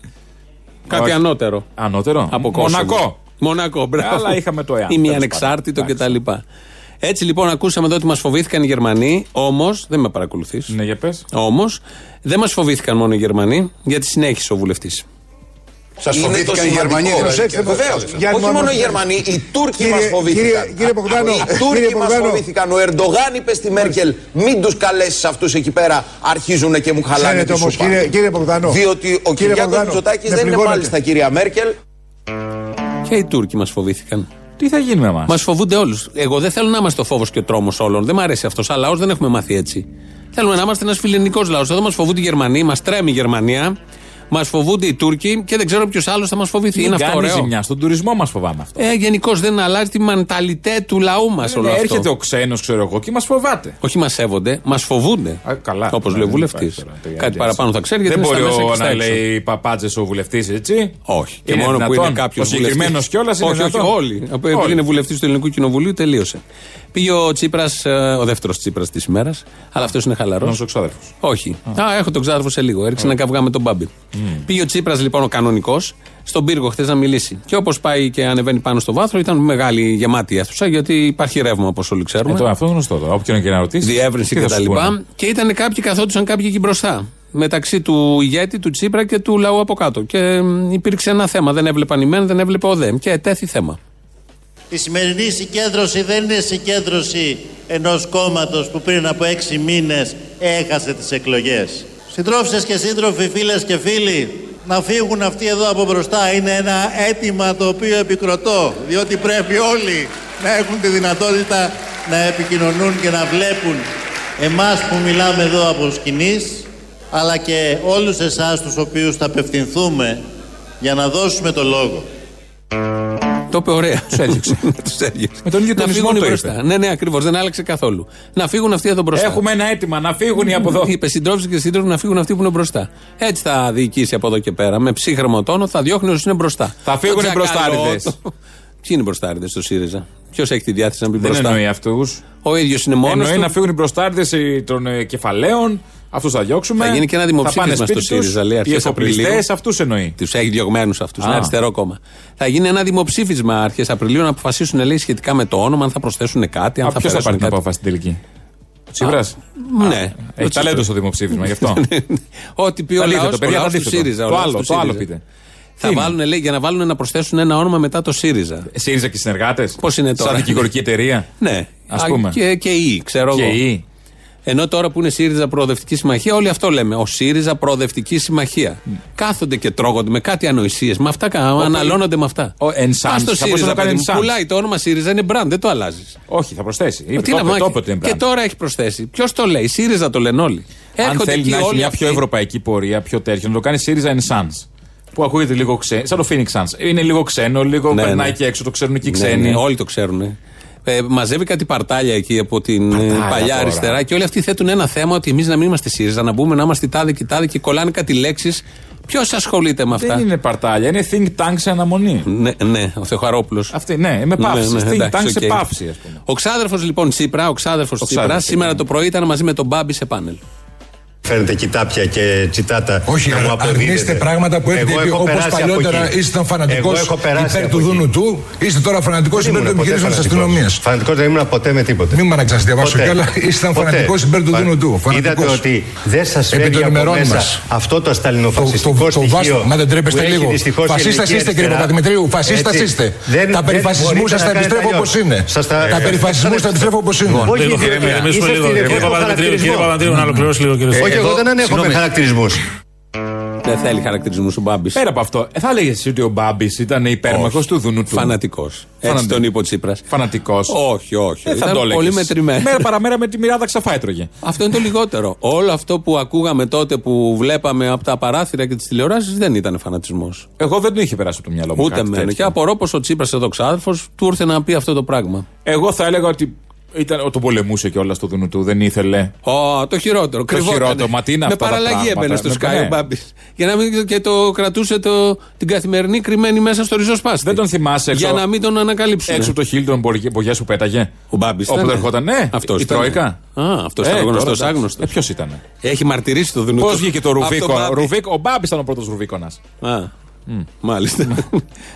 Κάτι όχι. ανώτερο. Ανώτερο. Από Μονακό. Μονακό, μπράβο. Αλλά είχαμε το εάν. Ή μη ανεξάρτητο κτλ. Έτσι λοιπόν, ακούσαμε εδώ ότι μας φοβήθηκαν οι Γερμανοί, όμως. Δεν με παρακολουθείς. Ναι, για πες. Όμως, δεν μας φοβήθηκαν μόνο οι Γερμανοί, γιατί συνέχισε ο βουλευτής. Σας φοβήθηκαν οι Γερμανοί. Όχι μόνο οι Γερμανοί, οι Τούρκοι μας φοβήθηκαν. Οι Τούρκοι μας φοβήθηκαν. Ο Ερντογάν είπε στη Μέρκελ: μην τους καλέσεις αυτούς εκεί πέρα, αρχίζουν και μου χαλάνε τη σούπα. Διότι ο Κυριάκος Μητσοτάκης δεν είναι μάλιστα κυρία Μέρκελ. Και οι Τούρκοι μας φοβήθηκαν. Τι θα γίνει με εμάς. Μας φοβούνται όλους. Εγώ δεν θέλω να είμαστε ο φόβος και ο τρόμος όλων. Δεν μου αρέσει αυτός. Αλλά λαός δεν έχουμε μάθει έτσι. Θέλουμε να είμαστε ένας φιλελληνικός λαός. Εδώ μας φοβούνται οι Γερμανοί, μας τρέμει η Γερμανία. Μας φοβούνται οι Τούρκοι και δεν ξέρω ποιος άλλος θα μας φοβηθεί. Μην είναι αυτό ωραίο. Ζημιά. Στον τουρισμό μας φοβάμαι αυτό. Ε, γενικώς δεν αλλάζει τη μανταλιτέ του λαού μας όλο αυτό. Έρχεται ο ξένος, ξέρω εγώ, και μας φοβάται. Όχι, μας σέβονται, μας φοβούνται. Α, καλά. Όπως λέει ο βουλευτής. Κάτι έτσι. Παραπάνω θα ξέρει γιατί δεν μπορεί να λέει παπάτσες ο βουλευτής, έτσι. Όχι. Και είναι μόνο δυνατόν, που είναι κάποιος συγκεκριμένος κιόλας είναι όχι, όχι, όλοι. Επειδή είναι βουλευτής του Ελληνικού Κοινοβουλίου, τελείωσε. Πήγε ο Τσίπρας, ο δεύτερος Τσίπρας της ημέρας, αλλά αυτός είναι χαλαρός. Είναι ο ξάδερφος. Όχι. Α, α έχω τον ξάδερφο σε λίγο. Έριξε να καυγά με τον Μπάμπη. Mm. Πήγε ο Τσίπρας, λοιπόν, ο κανονικός, στον πύργο χθες να μιλήσει. Και όπως πάει και ανεβαίνει πάνω στο βάθρο, ήταν μεγάλη γεμάτη αίθουσα, γιατί υπάρχει ρεύμα, όπως όλοι ξέρουμε. Ε, τώρα, αυτό είναι γνωστό. Όποιον και να ρωτήσει. Διεύρυνση κτλ. Και ήταν κάποιοι, καθόντουσαν κάποιοι εκεί μπροστά. Μεταξύ του ηγέτη, του Τσίπρα και του λαού από κάτω. Και υπήρξε ένα θέμα. Δεν έβλεπαν οι μεν, δεν έβλεπε ο δε. Και ετέθη θέμα. Η σημερινή συγκέντρωση δεν είναι συγκέντρωση ενός κόμματος που πριν από έξι μήνες έχασε τις εκλογές. Συντρόφισσες και σύντροφοι, φίλες και φίλοι, να φύγουν αυτοί εδώ από μπροστά είναι ένα αίτημα το οποίο επικροτώ, διότι πρέπει όλοι να έχουν τη δυνατότητα να επικοινωνούν και να βλέπουν εμάς που μιλάμε εδώ από σκηνής, αλλά και όλους εσάς τους οποίους θα απευθυνθούμε για να δώσουμε το λόγο. Το είπε ωραία. Του έδιωξε. Με τον ίδιο τον φύγουν μπροστά. Ναι, ναι, ακριβώς. Δεν άλλαξε καθόλου. Να φύγουν αυτοί εδώ μπροστά. Έχουμε ένα αίτημα να φύγουν οι από εδώ. Είπε συντρόφοι και σύντροφοι να φύγουν αυτοί που είναι μπροστά. Έτσι θα διοικήσει από εδώ και πέρα. Με ψύχραιμο τόνο θα διώχνει όσους είναι μπροστά. Θα φύγουν οι μπροστάριδες. Ποιοι είναι οι μπροστάριδες στο ΣΥΡΙΖΑ. Ποιο έχει τη διάθεση να μπει μπροστά. Δεν εννοεί αυτούς. Ο ίδιος είναι μόνος. Εννοεί να φύγουν οι μπροστάριδες των κεφαλαίων. Αυτούς θα διώξουμε. Θα γίνει και ένα δημοψήφισμα στο ΣΥΡΙΖΑ. Λέει, οι εφοπλιστές αυτούς εννοεί. Τους έχει διωγμένους αυτούς. Είναι αριστερό κόμμα. Θα γίνει ένα δημοψήφισμα αρχές Απριλίου να αποφασίσουν λέει, σχετικά με το όνομα, αν θα προσθέσουν κάτι. Αν θα ποιος θα πάρει την απόφαση στην τελική. Ο Τσίπρας. Ναι. Έχει ταλέντο στο δημοψήφισμα γι' αυτό. Ό,τι πει ο λαός του ΣΥΡΙΖΑ. Το άλλο πείτε. Θα είναι. Βάλουν, λέει, για να βάλουν να προσθέσουν ένα όνομα μετά το ΣΥΡΙΖΑ. ΣΥΡΙΖΑ και συνεργάτες. Πώς είναι τώρα. Σαν δικηγορική εταιρεία. Ναι. Ας πούμε. Και, και η, ξέρω και εγώ. Η. Ενώ τώρα που είναι ΣΥΡΙΖΑ Προοδευτική Συμμαχία, όλοι αυτό λέμε. Ο ΣΥΡΙΖΑ Προοδευτική Συμμαχία. Mm. Κάθονται και τρώγονται με κάτι ανοησίες. Με αυτά okay. Αναλώνονται με αυτά. Oh, Πας στο ΣΥΡΙΖΑ. Πουλάει το όνομα ΣΥΡΙΖΑ, είναι brand, δεν το αλλάζει. Όχι, θα προσθέσει. Είπε, τόπε, τόπε, και τώρα έχει προσθέσει. Ποιος το λέει, ΣΥΡΙΖΑ το λένε όλοι. Αν θέλει να έχει μια πιο ευρωπαϊκή πορεία, πιο τέτοιο, να το κάνει ΣΥΡΙΖΑ Ensemble. Που ακούγεται λίγο ξένο, σαν το Phoenix Suns. Είναι λίγο ξένο, λίγο ναι, περνάει ναι. Και έξω, το ξέρουν και οι ξένοι. Ναι, ναι, όλοι το ξέρουν. Ε, μαζεύει κάτι παρτάλια εκεί από την Πατάλια παλιά τώρα. Αριστερά και όλοι αυτοί θέτουν ένα θέμα ότι εμείς να μην είμαστε ΣΥΡΙΖΑ, να μπούμε να είμαστε τάδε και τάδε και κολλάνε κάτι λέξεις. Ποιος ασχολείται με αυτά. Δεν είναι παρτάλια, είναι think tank σε αναμονή. Ναι, ναι, ο Θεοχαρόπουλος. Αυτή, ναι, με παύση. Ναι, ναι, think tank okay. σε παύση, ας πούμε. Ο ξάδερφος λοιπόν Τσίπρα, ο ξάδερφος Τσίπρα, σήμερα το πρωί ήταν μαζί με τον Μπάμπη σε πάνελ. φέρνετε κοιτάπια και τσιτάτα. Όχι, να μου αρνείστε πράγματα που έχετε πει. Όπως παλιότερα ήσταν φανατικός υπέρ του Δούνου του, είστε τώρα φανατικός υπέρ των επιχειρήσεων της αστυνομίας. Φανατικός δεν ήμουν ποτέ με τίποτε. Μην με αναξαστιαβάσω κιόλα, ήσταν φανατικός υπέρ του Δούνου του. Είδατε ότι δεν σας φέρνει από μέσα αυτό το σταλινοφασιστικό στοιχείο. Μα δεν τρέπεστε λίγο. Φασίστας είστε, κύριε Παπαδημητρίου, φασίστας είστε. Τα περιφασισμού σας τα επιστρέφω όπως είναι. Τα περιφασισμού σας τα επιστρέφω όπως είναι. Κύριε Παπανδρέου, να ολοκληρώσει λίγο, κύριε Σφαίρα. Όχι, εγώ δεν έχω χαρακτηρισμούς. Δεν θέλει χαρακτηρισμούς ο Μπάμπης. Πέρα από αυτό, θα λέγε εσύ ότι ο Μπάμπης ήταν υπέρμαχος του Δούνου του. Φανατικός. Έτσι τον είπε ο Τσίπρας. Φανατικός. Όχι, όχι. Δεν θα το έλεγε. Πολύ μετρημένο. Μέρα παραμέρα με τη μοιράδα ξαφάιτρογε. Αυτό είναι το λιγότερο. Όλο αυτό που ακούγαμε τότε που βλέπαμε από τα παράθυρα και τις τηλεοράσεις δεν ήταν φανατισμός. Εγώ δεν το είχε περάσει από το μυαλό μου. Ούτε μένα. Και απορώ πως ο Τσίπρας εδώ ξάδερφος του ήρθε να πει αυτό το πράγμα. Εγώ θα έλεγα ότι. Ήταν, το πολεμούσε κιόλας το Δούνου του, δεν ήθελε. Ω, oh, το χειρότερο. Το χειρότερο, μα τι είναι αυτό. Με παραλλαγή έμπαινε στο Σκάι ο Μπάμπης. Για να μην και το κρατούσε το, την καθημερινή κρυμμένη μέσα στο ριζοσπάστη. Δεν τον θυμάσαι έξω. Για να μην τον ανακαλύψουν. Έξω από το χείλη των πογιά σου πέταγε. Ο Μπάμπης. Όπου το ερχόταν, ναι. Αυτό ήταν. Η Τρόικα. Α, αυτό ήταν γνωστό, άγνωστο. Ποιο ήταν. Έχει μαρτυρήσει το Δούνου του. Πώς βγήκε το Ρουβίκο. Ο Μπάμπης ήταν ο πρώτος Ρουβίκονας. Mm. Μάλιστα.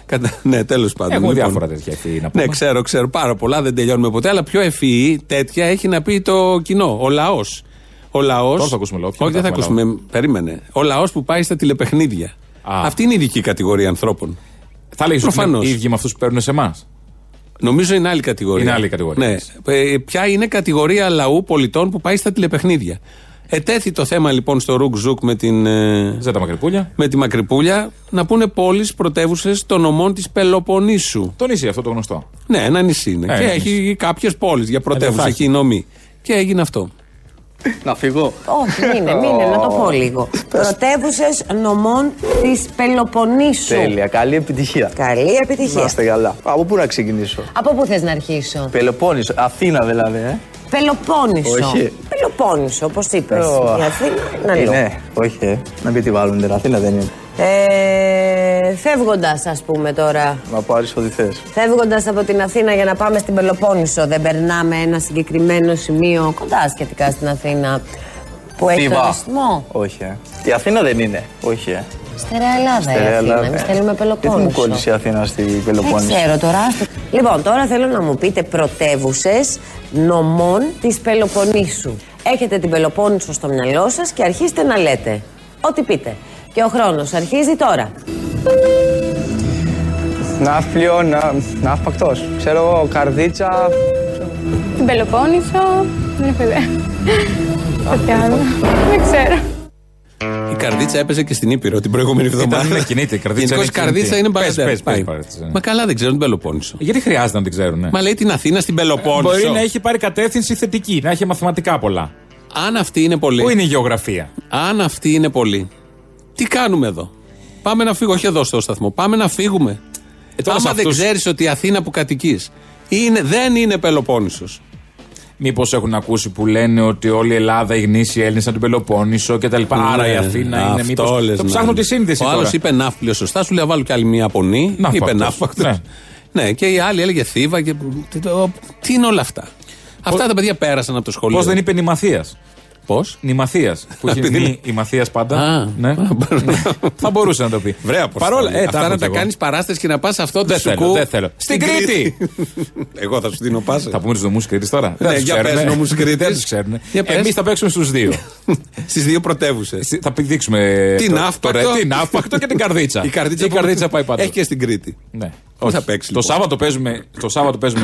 Κατα... Ναι, τέλος πάντων. Έχουμε διάφορα τέτοια ευφυή να πούμε. Ναι, ξέρω, ξέρω. Πάρα πολλά, δεν τελειώνουμε ποτέ. Αλλά πιο ευφυή τέτοια έχει να πει το κοινό. Ο λαός. Ο λαός. Τώρα θα ακούσουμε λαό. Όχι, δεν θα ακούσουμε. Λαό. Περίμενε. Ο λαός που πάει στα τηλεπαιχνίδια. Α. Αυτή είναι η ειδική κατηγορία ανθρώπων. Θα λέγεις ότι είναι οι ίδιοι με αυτούς που παίρνουν σε εμάς. Νομίζω είναι άλλη κατηγορία. Είναι άλλη κατηγορία. Ναι. Ε, ποια είναι κατηγορία λαού πολιτών που πάει στα τηλεπαιχνίδια. Ετέθη το θέμα λοιπόν στο Ρουκ Ζουκ με την Ζέτα Μακρυπούλια. Με τη Μακρυπούλια να πούνε πόλεις πρωτεύουσες των νομών της Πελοποννήσου. Το νησί, αυτό το γνωστό. Ναι, ένα νησί είναι. Ε, και έχει κάποιες πόλεις για πρωτεύουσες εκεί νομή. Και έγινε αυτό. Να φύγω. Όχι, μείνε, μείνε, να το πω λίγο. Πρωτεύουσες νομών της Πελοποννήσου. Τέλεια, καλή επιτυχία. Καλή επιτυχία. Να είστε καλά. Από πού να ξεκινήσω. Από πού θες να αρχίσω. Πελοπόννησο, Αθήνα δηλαδή, ε. Πελοπόννησο. Όχι. Πελοπόννησο, όπως είπες. Oh. Η Αθήνα. Να λέω. Ναι, όχι. Να πει τι βάλουν, την Αθήνα δεν είναι. Ε, φεύγοντας, ας πούμε τώρα. Να πάρεις ό,τι θες. Φεύγοντας από την Αθήνα για να πάμε στην Πελοπόννησο, δεν περνάμε ένα συγκεκριμένο σημείο κοντά σχετικά στην Αθήνα που έχει τουρισμό. Όχι. Ε. Η Ελλάδα δεν είναι. Όχι. Ε. Στερεά Ελλάδα, Στερεά Ελλάδα. Αθήνα. Εμείς θέλουμε Πελοπόννησο. Τι μου κόλλησε η Αθήνα στην Πελοπόννησο. Δεν ξέρω τώρα. Λοιπόν, τώρα θέλω να μου πείτε πρωτεύουσες νομών της Πελοποννήσου. Έχετε την Πελοπόννησο στο μυαλό σας και αρχίστε να λέτε. Ό,τι πείτε. Και ο χρόνος αρχίζει τώρα. Ναύπλιο, να... Ναύπακτος. Ξέρω εγώ, Καρδίτσα. Την Πελοπόννησο. Ναι, παιδιά. Δεν ξέρω. Η Καρδίτσα έπαιζε και στην Ήπειρο την προηγούμενη εβδομάδα. Δεν κινείται η Καρδίτσα. Η Καρδίτσα είναι παραδείγμα. Μα καλά, δεν ξέρουν την Πελοπόννησο. Γιατί χρειάζεται να την ξέρουν. Ναι. Μα λέει την Αθήνα στην Πελοπόννησο. Μπορεί να έχει πάρει κατεύθυνση θετική, να έχει μαθηματικά πολλά. Αν αυτή είναι πολύ. Πού είναι η γεωγραφία. Αν αυτή είναι πολύ. Τι κάνουμε εδώ. Πάμε να φύγω. Όχι εδώ στο σταθμό. Πάμε να φύγουμε. Ε, Άμα αυτούς... δεν ξέρεις ότι η Αθήνα που κατοικείς είναι, δεν είναι Πελοπόννησος. Μήπως έχουν ακούσει που λένε ότι όλη η Ελλάδα, οι γνήσιοι Έλληνες ήταν την Πελοπόννησο κτλ. Ναι, άρα η Αθήνα είναι. Μήπως... Λες, το ψάχνω ναι. τη σύνδεση. Ο άλλος είπε Ναύπλιο, σωστά. Σου λέει να βάλω κι άλλη μία απονή. Είπε Ναύπακτος. Ναι. ναι, και η άλλη έλεγε Θήβα. Και... Τι είναι όλα αυτά. Πώς... Αυτά τα παιδιά πέρασαν από το σχολείο. Πώς δεν είπε Νημαθίας. Πώς? Νημαθίας. Που έχει βγει η Μαθίας πάντα. Α, ναι. Α, θα μπορούσε να το πει. Βρέα, παρόλα ε, αυτά να τα κάνεις παράσταση και να πας αυτό το σουκού. Δεν θέλω. Στην Κρήτη! Εγώ θα σου δίνω πάσα. Θα πούμε τους νομούς Κρήτης τώρα. Ναι, για πες νομούς Κρήτης. Εμείς θα παίξουμε στους δύο. Στις δύο πρωτεύουσες. Θα δείξουμε την Ναύπακτο και την Καρδίτσα. Η Καρδίτσα πάει πάντα. Έχει και στην Κρήτη. Το Σάββατο παίζουμε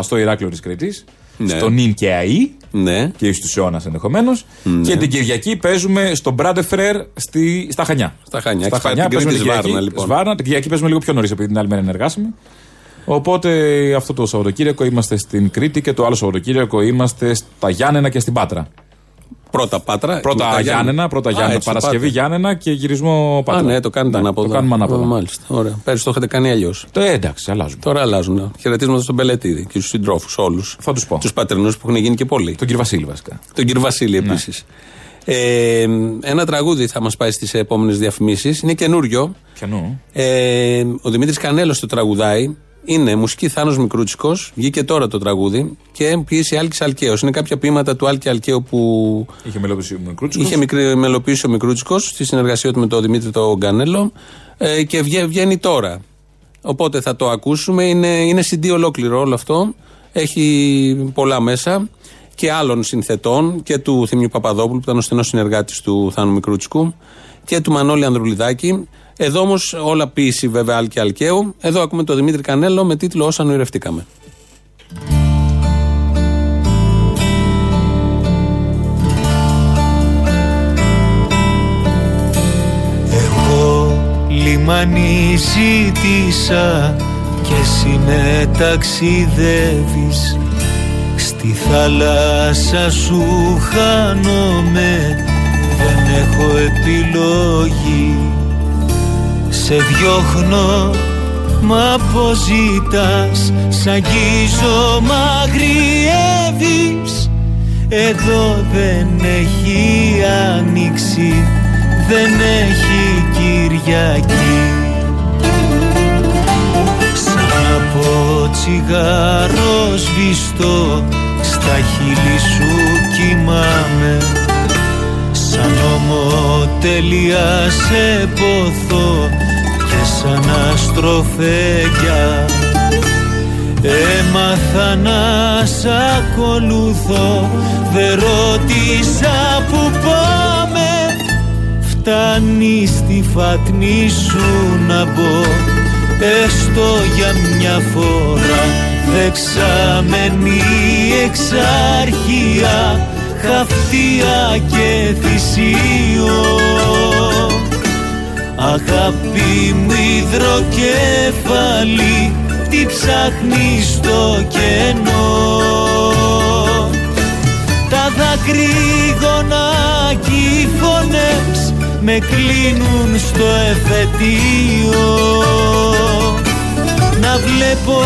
στο Ηράκλειο της Κρήτης. Ναι. Στο Νιν και ΑΗ ναι. και στους Ιώνας ενδεχομένως ναι. και την Κυριακή παίζουμε στο Μπράντε Φρέρ στη... στα Χανιά. Στα Χανιά, στα Χανιά παίζουμε την Κυριακή, Σβάρνα, λοιπόν. Σβάρνα. Την Κυριακή παίζουμε λίγο πιο νωρίς επειδή την άλλη μέρα είναι εργάσιμη. Οπότε αυτό το Σαββατοκύριακο είμαστε στην Κρήτη και το άλλο Σαββατοκύριακο είμαστε στα Γιάννενα και στην Πάτρα. Πρώτα Πάτρα. Πρώτα Γιάννενα, πρώτα Γιάννενα. Παρασκευή Γιάννενα και γυρισμό Πάτρα. Α, ναι, το κάνετε ανάποδα. Το κάνουμε ανάποδα. Μάλιστα. Ωραία. Πέρυσι το είχατε κάνει αλλιώς. Ε, εντάξει, αλλάζουμε. Τώρα αλλάζουμε. Χαιρετίσματα στον Πελετίδη και στους συντρόφους όλους. Θα τους πω. Τους πατρινούς που έχουν γίνει και πολλοί. Τον κύριο Βασίλη βασικά. Τον κύριο Βασίλη επίσης. Ναι. Ε, ένα τραγούδι θα μας πάει στις επόμενες διαφημίσεις. Είναι καινούριο. Καινού. Ε, ο Δημήτρης Κανέλλο το τραγουδάει. Είναι μουσική Θάνος Μικρούτσικος, βγήκε τώρα το τραγούδι και ποιήσε Άλκης Αλκαίος. Είναι κάποια ποίηματα του Άλκη Αλκαίου που είχε μελοποιήσει ο Μικρούτσικος, είχε μελοποιήσει ο Μικρούτσικος στη συνεργασία του με τον Δημήτρη τον Κανέλλο ε, και βγα, βγαίνει τώρα. Οπότε θα το ακούσουμε, είναι, είναι σι ντι ολόκληρο όλο αυτό, έχει πολλά μέσα και άλλων συνθετών και του Θήμιου Παπαδόπουλου που ήταν ο στενός συνεργάτης του Θάνου Μικρούτσικου και του Μανώλη Ανδρουλιδάκη. Εδώ όμως όλα ποιήση βέβαια Άλκη Αλκαίου. Εδώ ακούμε τον Δημήτρη Κανέλλο με τίτλο «Όσα νοηρευτήκαμε». Εγώ λιμάνι ζήτησα και εσύ με ταξιδεύεις. Στη θάλασσα σου χάνομαι, δεν έχω επιλογή. Σε διώχνω, μα αποζητάς, σ' αγγίζω, μ' αγριεύεις. Εδώ δεν έχει άνοιξη, δεν έχει Κυριακή. Σαν από τσιγάρο σβηστό, στα χείλη σου κοιμάμαι. Σαν ομοτελεία σε ποθώ και σαν αστροφέγγια. Έμαθα να σ' ακολουθώ, δε ρώτησα που πάμε. Φτάνει στη φατνή σου να μπω, έστω για μια φορά. Δεξαμενή εξάρχεια, χαυτία και θυσίο. Αγάπη μου υδροκεφαλή, τι ψάχνεις στο κενό. Τα δακρύγωνα κι οι φωνές με κλείνουν στο εφετείο. Να βλέπω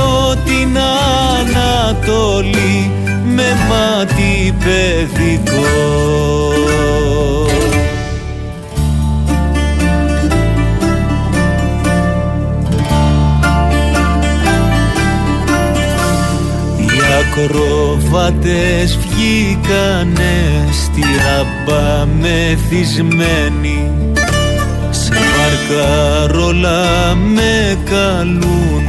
την Ανατολή με μάτι παιδικό. Οι ακροβάτες βγήκανε στη ράμπα μεθυσμένοι. Σε βαρκαρόλα με καλούν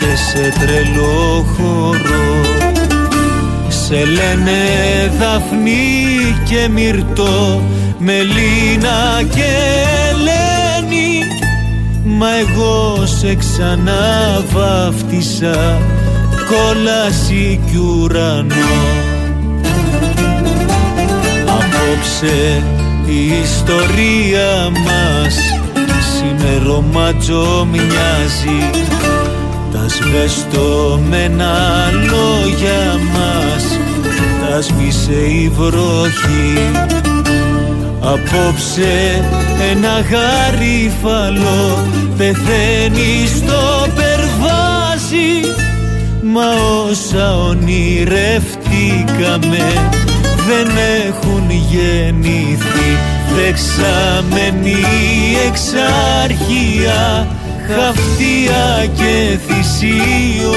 και σε τρελό χορό. Σε λένε Δαφνή και Μυρτό, Μελίνα και Ελένη. Μα εγώ σε ξαναβάφτισα, κόλαση κι ουρανό. Απόψε η ιστορία μας σημερώμα τζομιάζει. Τα σβεστομένα λόγια μας τα σβήσε η βροχή. Απόψε ένα γαρίφαλο πεθαίνει στο περβάζι. Μα όσα ονειρευτήκαμε δεν έχουν γεννηθεί. Δεξαμενή εξάρχεια, χαυτία και θυσίο.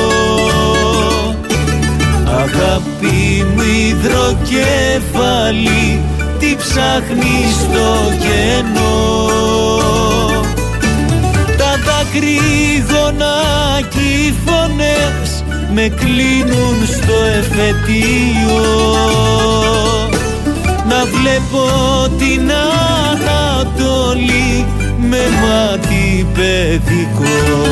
Αγάπη μου υδροκεφαλή, τι ψάχνεις στο κενό. Τα δακρύγωνα κι οι φωνές με κλείνουν στο εφετείο. Να βλέπω την Ανατολή με μάτι παιδικό.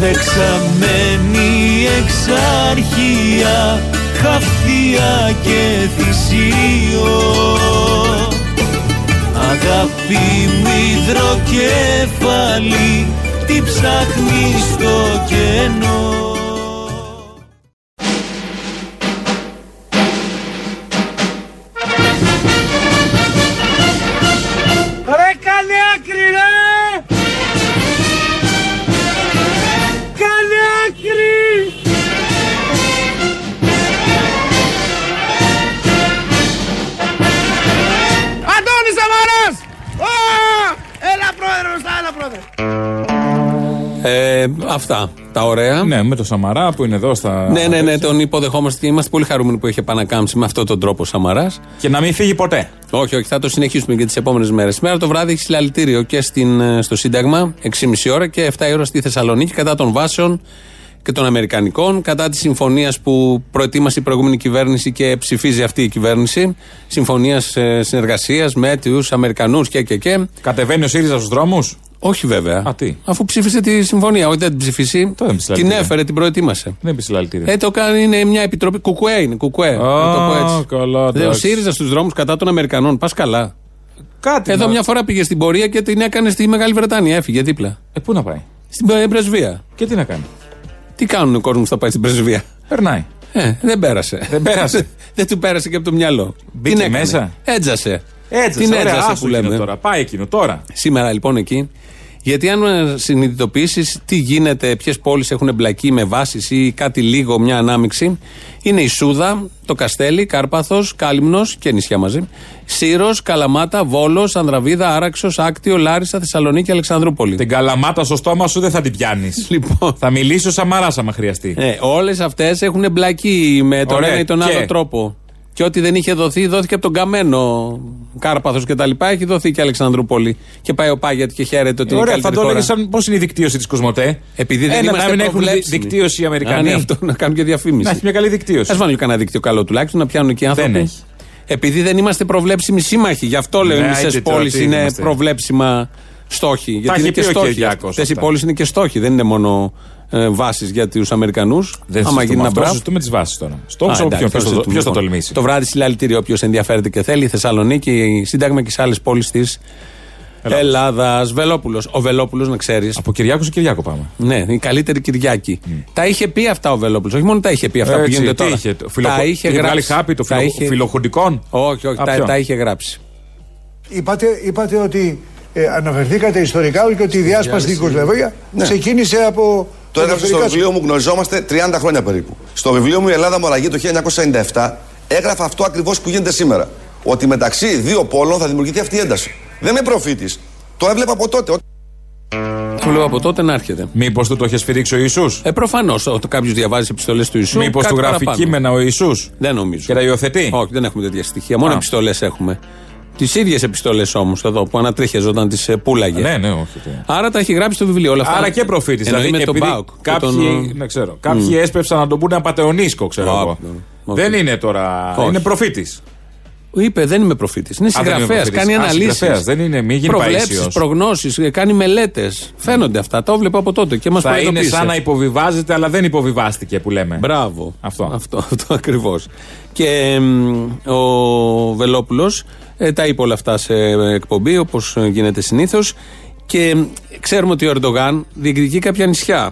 Δεξαμένη εξάρχεια, χαυτία και θυσίο. Αγάπη μου υδροκεφαλή, τι ψάχνεις στο κενό. Ε, αυτά τα ωραία. Ναι, με τον Σαμαρά που είναι εδώ στα. Ναι, ναι, ναι, τον υποδεχόμαστε και είμαστε πολύ χαρούμενοι που έχει επανακάμψει με αυτόν τον τρόπο ο Σαμαράς. Και να μην φύγει ποτέ. Όχι, όχι, θα το συνεχίσουμε και τις επόμενες μέρες. Σήμερα το βράδυ έχει συλλαλητήριο και στην, στο Σύνταγμα, έξι και μισή ώρα και εφτά η ώρα στη Θεσσαλονίκη κατά των Βάσεων και των Αμερικανικών, κατά τη συμφωνία που προετοίμασε η προηγούμενη κυβέρνηση και ψηφίζει αυτή η κυβέρνηση. Συμφωνία ε, συνεργασία με του Αμερικανού και, και, και. Κατεβαίνει ο ΣΥΡΙΖΑ στους δρόμους. Όχι βέβαια. Α, τι? Αφού ψήφισε τη συμφωνία. Όχι, δεν την ψηφίσει. Την έφερε, την προετοίμασε. Δεν επισυλλαλητήρια. Ε, το κάνει, είναι μια επιτροπή. Κουκουέ είναι. Κουκουέ. Oh, καλά. Δε, ο ΣΥΡΙΖΑ στους δρόμους κατά των Αμερικανών. Πας καλά. Κάτι. Εδώ μας. Μια φορά πήγε στην πορεία και την έκανε στη Μεγάλη Βρετάνια. Έφυγε δίπλα. Ε, πού να πάει? Στην πρεσβεία. Και τι να κάνει? Τι κάνουν ο κόσμος που θα πάει στην πρεσβεία? Περνάει. Ε, δεν πέρασε. Δεν πέρασε. Δεν του πέρασε και από το μυαλό. Μπήκε μέσα. Έτζασε. Έτσι, την ένταση που λέμε. Τώρα. Πάει εκείνο τώρα. Σήμερα λοιπόν εκεί. Γιατί αν συνειδητοποιήσεις τι γίνεται, ποιες πόλεις έχουν εμπλακεί με βάσεις ή κάτι λίγο, μια ανάμειξη, είναι η Σούδα, το Καστέλι, Κάρπαθος, Κάλυμνος και νησιά μαζί, Σύρος, Καλαμάτα, Βόλος, Ανδραβίδα, Άραξος, Άκτιο, Λάρισα, Θεσσαλονίκη, Αλεξανδρούπολη. Την Καλαμάτα στο στόμα σου δεν θα την πιάνεις. Λοιπόν. Θα μιλήσει ο Σαμαράς άμα χρειαστεί. Ε, όλες αυτές έχουν εμπλακεί με τον ένα ή τον άλλο τρόπο. Και ό,τι δεν είχε δοθεί, δόθηκε από τον Καμένο, Κάρπαθος κτλ. Έχει δοθεί και Αλεξανδρούπολη. Και πάει ο Πάγιατ και χαίρεται ότι είναι καλύτερη χώρα. Ωραία, θα το έλεγε πώς είναι η δικτύωση της Κοσμοτέ. Επειδή δεν Ένα, να μην έχουν δικτύωση οι Αμερικανοί. Αν αυτό, να κάνουν και διαφήμιση. Να έχει μια καλή δικτύωση. Ας βάλουν κανένα δίκτυο καλό τουλάχιστον, να πιάνουν και άνθρωποι. Δεν έχει. Επειδή δεν είμαστε προβλέψιμοι σύμμαχοι. Γι' αυτό λέω οι μισές πόλεις είναι είμαστε. Προβλέψιμα στόχοι. Γιατί είναι και στόχοι. Αυτές οι πόλεις είναι και στόχοι, δεν είναι μόνο. Ε, βάσεις για τους Αμερικανούς. Δεν συζητούμε αυτό, συζητούμε τις βάσεις τώρα. Στόχος όποιον ποιος θα τολμήσει. Το βράδυ συλλαλητήριο, όποιος ενδιαφέρεται και θέλει, Θεσσαλονίκη, Σύνταγμα και σε άλλες πόλεις της Ελλάδας. Βελόπουλος. Ο Βελόπουλος, να ξέρεις. Από Κυριάκο σε Κυριάκο πάμε. Ναι, η καλύτερη Κυριάκη. Mm. Τα είχε πει αυτά ο Βελόπουλος. Όχι μόνο τα είχε πει αυτά που γίνονται τώρα. Τα είχε γράψει. Τα είχε φιλοχοντικών. Όχι, όχι, τα είχε γράψει. Είπατε ότι αναφερθήκατε ιστορικά και ότι η διάσπαση στην Κοσμοπολία ξεκίνησε από. Το έγραψα στο βιβλίο μου, γνωριζόμαστε τριάντα χρόνια περίπου. Στο βιβλίο μου «Η Ελλάδα Μοραγή» το χίλια εννιακόσια ενενήντα επτά έγραφα αυτό ακριβώς που γίνεται σήμερα. Ότι μεταξύ δύο πόλων θα δημιουργηθεί αυτή η ένταση. Δεν είμαι προφήτης. Το έβλεπα από τότε. Του λέω από τότε να έρχεται. Μήπως του το είχε σφυρίξει ο Ιησούς? Ε, προφανώς. Όταν κάποιος διαβάζει επιστολές του Ιησού. Μήπως του γράφει κείμενα ο Ιησούς? Δεν νομίζω. Και τα υιοθετεί? Όχι, δεν έχουμε τέτοια στοιχεία. Μόνο επιστολές έχουμε. Τις ίδιες επιστολές όμως εδώ που ανατρίχιαζε όταν τις πούλαγε. Ναι, ναι, όχι. Ναι. Άρα τα έχει γράψει στο βιβλίο όλα αυτά. Άρα και προφήτης. Δηλαδή με τον Πάοκ. Κάποιοι, τον... ναι, ξέρω, κάποιοι mm. έσπευσαν να τον πούνε απατεωνίσκο, ξέρω Πάοκ, εγώ. Ναι. Δεν είναι τώρα. Όχι. Είναι προφήτης. Είπε, δεν είμαι προφήτης. Είναι συγγραφέας, κάνει αναλύσεις. Δεν είναι, μην γίνει προβλέψεις, προγνώσεις, κάνει μελέτες. Φαίνονται αυτά. Το βλέπω από τότε και μας προειδοποίησε. Θα είναι σαν να υποβιβάζεται, αλλά δεν υποβιβάστηκε που λέμε. Μπράβο. Αυτό. Αυτό, αυτό ακριβώς. Και ο Βελόπουλος ε, τα είπε όλα αυτά σε εκπομπή, όπως γίνεται συνήθως. Και ξέρουμε ότι ο Ερντογάν διεκδικεί κάποια νησιά.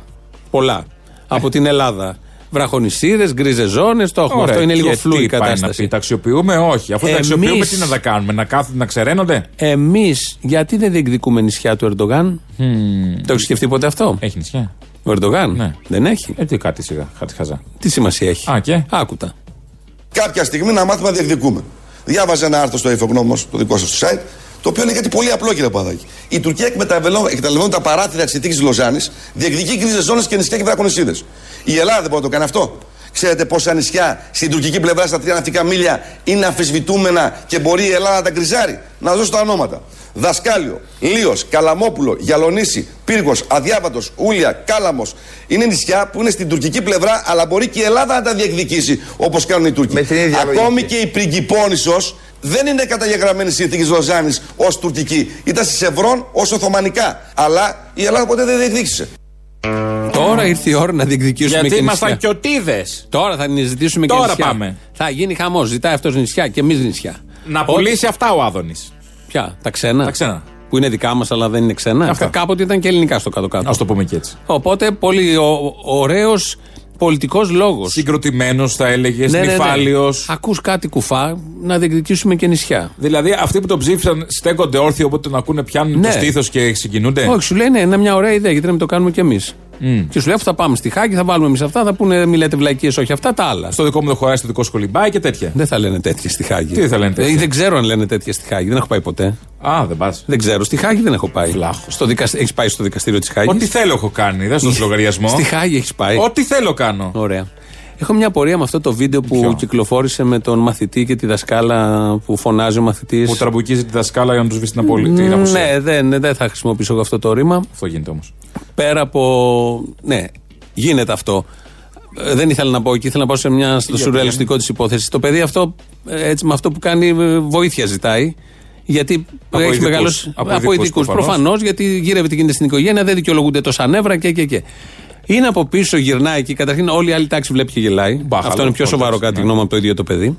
Πολλά. Από την Ελλάδα. Βραχονισίδες, γκρίζες ζώνες, το έχουμε. Ωραία, αυτό είναι λίγο φλού η κατάσταση. Να τα αξιοποιούμε, όχι. Αφού εμείς, τα αξιοποιούμε, τι να τα κάνουμε, να κάθονται, να ξεραίνονται. Εμείς, γιατί δεν διεκδικούμε νησιά του Ερντογάν? Mm. Το έχεις σκεφτεί ποτέ αυτό? Έχει νησιά. Ο Ερντογάν? Ναι. Δεν έχει. Ε, τι κάτι σιγά, κάτι χαζά. Τι σημασία έχει? Α, και. Άκουτα. Κάποια στιγμή να μάθουμε να διεκδικούμε. Διάβαζε ένα άρθρο στο Εφογνώμος, το δικό σας site. Το οποίο είναι κάτι πολύ απλό, κύριε Παδάκη. Η Τουρκία εκμεταλλευόταν τα παράθυρα της συνθήκης Λοζάνης, διεκδικεί γκρίζες ζώνες και νησιά και βρακονισίδες. Η Ελλάδα δεν μπορεί να το κάνει αυτό. Ξέρετε πόσα νησιά στην τουρκική πλευρά στα τρία ναυτικά μίλια είναι αμφισβητούμενα και μπορεί η Ελλάδα να τα γκριζάρει? Να δώσω τα ονόματα. Δασκάλιο, Λίος, Καλαμόπουλο, Γιαλονίσι, Πύργος, Αδιάβατος, Ούλια, Κάλαμος. Είναι νησιά που είναι στην τουρκική πλευρά, αλλά μπορεί και η Ελλάδα να τα διεκδικήσει όπως κάνουν οι Τούρκοι. Ακόμη και η Πριγκιπόνησος δεν είναι καταγεγραμμένη συνθήκη Λοζάνης ως τουρκική. Ήταν στις Ευρών ως Οθωμανικά. Αλλά η Ελλάδα ποτέ δεν διεκδίκησε. Τώρα ήρθε η ώρα να διεκδικήσουμε και νησιά. Γιατί ήμασταν κιωτίδες. Τώρα θα ζητήσουμε και νησιά. Τώρα πάμε. Θα γίνει χαμός. Ζητάει αυτός νησιά και εμείς νησιά. Να πουλήσει αυτά ο Άδωνης. Ποια, τα ξένα. Τα ξένα. Που είναι δικά μας, αλλά δεν είναι ξένα. Αυτά κάποτε ήταν και ελληνικά στο κάτω-κάτω. Ας το πούμε και έτσι. Οπότε πολύ ωραίος πολιτικός λόγος. Συγκροτημένος, θα έλεγες, ναι, νυφάλιος. Ναι, ναι. Ακούς κάτι κουφά, να διεκδικήσουμε και νησιά. Δηλαδή αυτοί που τον ψήφισαν στέκονται όρθιοι, οπότε τον ακούνε, πιάνουν ναι. το στήθος και συγκινούνται. Όχι, σου λένε ναι, είναι μια ωραία ιδέα, γιατί να μην το κάνουμε κι εμείς. Mm. Και σου λέει, αφού θα πάμε στη Χάγη, θα βάλουμε εμείς αυτά, θα πούνε μη λέτε βλακίες, όχι αυτά, τα άλλα. Στο δικό μου το χωράει, στο δικό σου κολυμπάει και τέτοια. Δεν θα λένε τέτοια στη Χάγη. Τι θα λένε τέτοια. Δεν ξέρω αν λένε τέτοια στη Χάγη, δεν έχω πάει ποτέ. Α, δεν πας. Δεν ξέρω, στη Χάγη δεν έχω πάει. Φλάχο. Στο δικασ... Έχεις πάει στο δικαστήριο της Χάγης. Ό,τι θέλω έχω κάνει, δεν στον λογαριασμό. Στη Χάγη έχεις πάει. Ό,τι θέλω κάνω. Ωραία. Έχω μια απορία με αυτό το βίντεο που Ποιο? κυκλοφόρησε με τον μαθητή και τη δασκάλα που φωνάζει ο μαθητής. Που τραμπουκίζει τη δασκάλα για να τους βρει την απόλυτη. Ν, ναι, δεν ναι, δε θα χρησιμοποιήσω αυτό το ρήμα. Αυτό γίνεται όμως. Πέρα από. Ναι, γίνεται αυτό. Δεν ήθελα να πω εκεί, ήθελα να πάω σε μια, στο σουρεαλιστικό της υπόθεσης. Το παιδί αυτό, έτσι, με αυτό που κάνει, βοήθεια ζητάει. Γιατί από έχει μεγαλώσει. Από ειδικούς. Προφανώς, γιατί γύρευε την κίνηση στην οικογένεια, δεν δικαιολογούνται τόσα νεύρα και και και. Είναι από πίσω, γυρνάει εκεί. Καταρχήν, όλη η άλλη τάξη βλέπει και γελάει. Μπάχαλο, αυτό είναι πιο σοβαρό, κατά τη γνώμη μου, από το ίδιο το παιδί.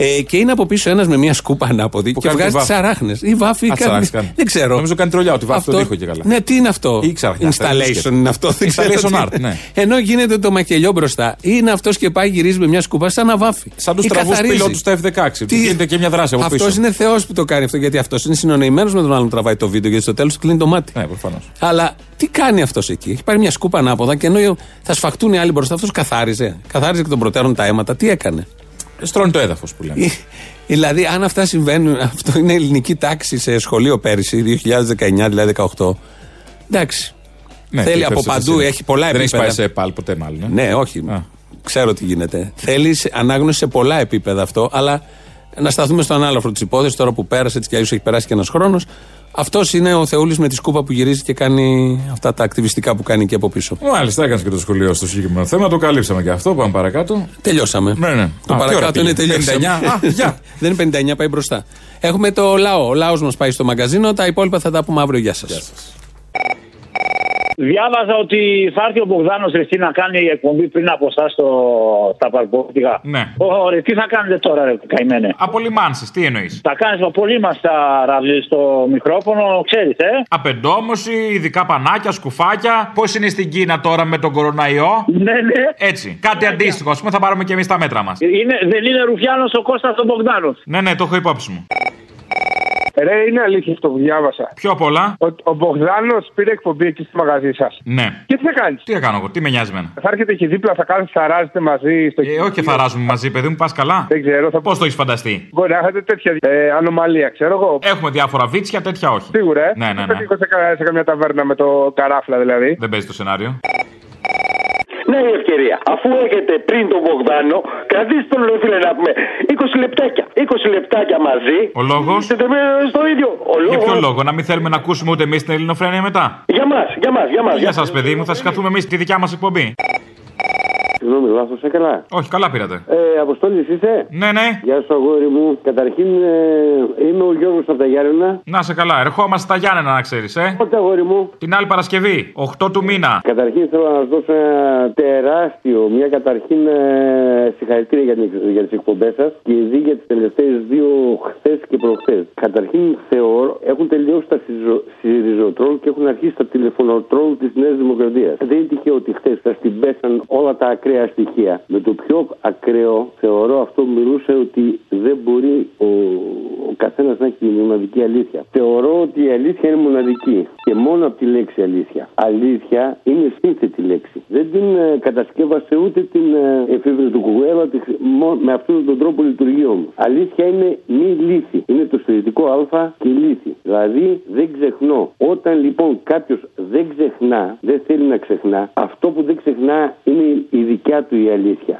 Ε, και είναι από πίσω ένας με μια σκούπα ανάποδη που και βγάζει τις αράχνες. Ή βάφει ή κάτι. Δεν ξέρω. Νομίζω κάνει τρολιά, ότι βάφει αυτό... τον ήχο και καλά. Ναι, τι είναι αυτό. Ή ξαχνιά, installation είναι αυτό. Δεν ξέρω. Installation art, ναι. Ενώ γίνεται το μακελιό μπροστά. Είναι αυτό και πάει, γυρίζει με μια σκούπα σαν να βάφει. Σαν τους τραβούς πιλότους στα εφ δεκαέξι. Γίνεται και μια δράση από πίσω. Αυτό είναι Θεός που το κάνει αυτό. Γιατί αυτό είναι συνονεημένος με τον άλλον που τραβάει το βίντεο, γιατί στο τέλος κλείνει το μάτι. Ναι, προφανώς. Αλλά τι κάνει αυτό εκεί. Έχει πάρει μια σκούπα ανάποδα και ενώ θα σφαχτούν οι άλλοι μπροστά, αυτό καθάριζε. Καθάριζε και των προτέρων τα αίματα. Τι έκανε. Στρώνει το έδαφος που λέμε. Δηλαδή, αν αυτά συμβαίνουν, αυτό είναι ελληνική τάξη σε σχολείο πέρυσι, δύο χιλιάδες δεκαεννιά με δύο χιλιάδες δεκαοκτώ. Εντάξει. Ναι, θέλει από παντού, εσύ. Έχει πολλά επίπεδα. Δεν έχει πάει σε ΕΠΑΛ ποτέ, μάλλον. Ε. Ναι, όχι. Α. Ξέρω τι γίνεται. Θέλει ανάγνωση σε πολλά επίπεδα αυτό, αλλά να σταθούμε στον ανάλαφρο της υπόθεσης, τώρα που πέρασε, έτσι κι αλλιώς έχει περάσει και ένας χρόνος. Αυτός είναι ο Θεούλης με τη σκούπα που γυρίζει και κάνει αυτά τα ακτιβιστικά που κάνει και από πίσω. Μάλιστα, έκανε και το σχολείο στο συγκεκριμένο θέμα. Το καλύψαμε και αυτό. Πάμε παρακάτω. Τελειώσαμε. Ναι, ναι. Το Α, παρακάτω είναι τελειώσαμε. πενήντα εννιά. Α, δεν είναι πενήντα εννιά, πάει μπροστά. Έχουμε το λαό. Ο λαός μας πάει στο μαγκαζίνο. Τα υπόλοιπα θα τα πούμε αύριο. Γεια σας. Γεια σας. Διάβαζα ότι θα έρθει ο Μπογδάνος, ρε, να κάνει εκπομπή πριν από εσάς στα Παρπόπτυγα. Ναι. Ωραία, τι θα κάνετε τώρα, ρε, καημένε. Απολυμάνσεις, τι εννοείς. Θα κάνεις απολύμανση στα ραβδί στο μικρόφωνο, ξέρεις, ε. Απεντόμωση, ειδικά πανάκια, σκουφάκια. Πώς είναι στην Κίνα τώρα με τον κοροναϊό. Ναι, ναι. Έτσι. Κάτι ναι, αντίστοιχο, ας πούμε, θα πάρουμε και εμείς τα μέτρα μας. Είναι, δεν είναι Ρουφιάνος ο Κώστας ο Μπογδάνος. Ναι, ναι, το έχω υπόψη μου. Ρε, είναι αλήθεια αυτό που διάβασα. Πιο πολλά. Ο, ο Μπογδάνος πήρε εκπομπή εκεί στο μαγαζί σας. Ναι. Και τι θα κάνεις. Τι θα κάνω εγώ, τι με νοιάζει εμένα. Θα έρχεται εκεί δίπλα, θα κάνεις, θα ράζετε μαζί στο κεφάλι. Ε, όχι, θα ράζουμε μαζί, παιδί μου, πας καλά. Δεν ξέρω. Θα... Πώς το έχεις φανταστεί. Μπορεί να έχετε τέτοια ε, ανομαλία, ξέρω εγώ. Έχουμε διάφορα βίτσια, τέτοια όχι. Σίγουρα. Ε. Ναι, ναι, ναι. Δεν πετύχω σε καμιά ταβέρνα με το καράφλα δηλαδή. Δεν παίζει το σενάριο. Ναι, η ευκαιρία. Αφού έχετε πριν τον Μπογδάνο, κρατήστε τον, φίλε, να πούμε είκοσι λεπτάκια. είκοσι λεπτάκια μαζί. Ο λόγος. Στο ίδιο. Ο λόγος. Για ποιο λόγο, να μην θέλουμε να ακούσουμε ούτε εμείς την Ελληνοφρένεια μετά. Για μας, για μας, για μας. Για σας, παιδί μου, θα συγκαθούμε εμείς τη δικιά μας εκπομπή. Συγγνώμη, λάθος έκανα. Όχι, καλά πήρατε. Ε, Αποστόλης είσαι. Ναι, ναι. Γεια σου, αγόρι μου. Καταρχήν ε, είμαι ο Γιώργος από τα Γιάννενα. Να σε καλά, ερχόμαστε στα Γιάννενα, να ξέρεις, ε. Πότε, αγόρι μου. Την άλλη Παρασκευή, οκτώ του μήνα. Καταρχήν θέλω να σα δώσω ένα τεράστιο, μια καταρχήν ε, συγχαρητήρια για, για τις εκπομπές σας και ειδικά για τις τελευταίες δύο, χθες και προχθές. Καταρχήν θεωρώ έχουν τελειώσει τα σιριζοτρόλ και έχουν αρχίσει τα τηλεφωνοτρόλ της Νέας Δημοκρατίας. Δεν είναι τυχαίο ότι χθες σας την πέσαν όλα τα ακραία στοιχεία. Με το πιο ακραίο θεωρώ αυτό μιλούσε ότι δεν μπορεί ο, ο καθένας να έχει μοναδική αλήθεια. Θεωρώ ότι η αλήθεια είναι μοναδική και μόνο από τη λέξη αλήθεια. Αλήθεια είναι σύνθετη λέξη. Δεν την ε, κατασκεύασε ούτε την ε, εφήβρε του Κουγουέλα τη, μό, με αυτόν τον τρόπο λειτουργεί όμως. Αλήθεια είναι μη λύθη. Είναι το στοιτικό α και λύθη. Δηλαδή δεν ξεχνώ. Όταν λοιπόν κάποιος δεν ξεχνά, δεν θέλει να ξεχνά, αυτό που δεν ξεχνά είναι η δικιά του η αλήθεια.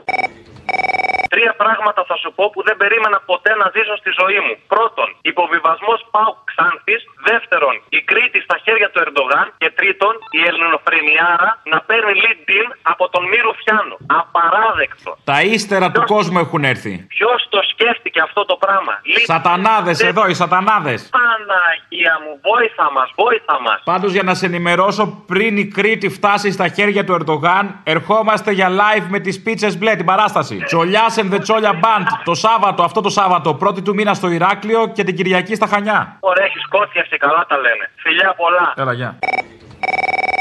Τρία πράγματα θα σου πω που δεν περίμενα ποτέ να ζήσω στη ζωή μου. Πρώτον, υποβιβασμός ΠΑΟΚ Ξάνθης. Δεύτερον, η Κρήτη στα χέρια του Ερντογάν. Και τρίτον, η Ελληνοφρενιάρα να παίρνει lead-in από τον μη Ρουφιάνο. Απαράδεκτο. Τα ύστερα ποιος... του κόσμου έχουν έρθει. Ποιος το σκέφτηκε αυτό το πράγμα. Σατανάδες δεν... εδώ, οι σατανάδες. Παναγία μου, βόηθα μας, βόηθα μας. Πάντως, για να σε ενημερώσω, πριν η Κρήτη φτάσει στα χέρια του Ερντογάν, ερχόμαστε για live με τις πίτσες μπλε την παράσταση. Τσολιάς and the Τσόλια Band το Σάββατο, αυτό το Σάββατο, πρώτη του μήνα στο Ηράκλειο και την Κυριακή στα Χανιά. Ωραία, έχεις κότσια και καλά τα λένε. Φιλιά πολλά. Έλα, γεια.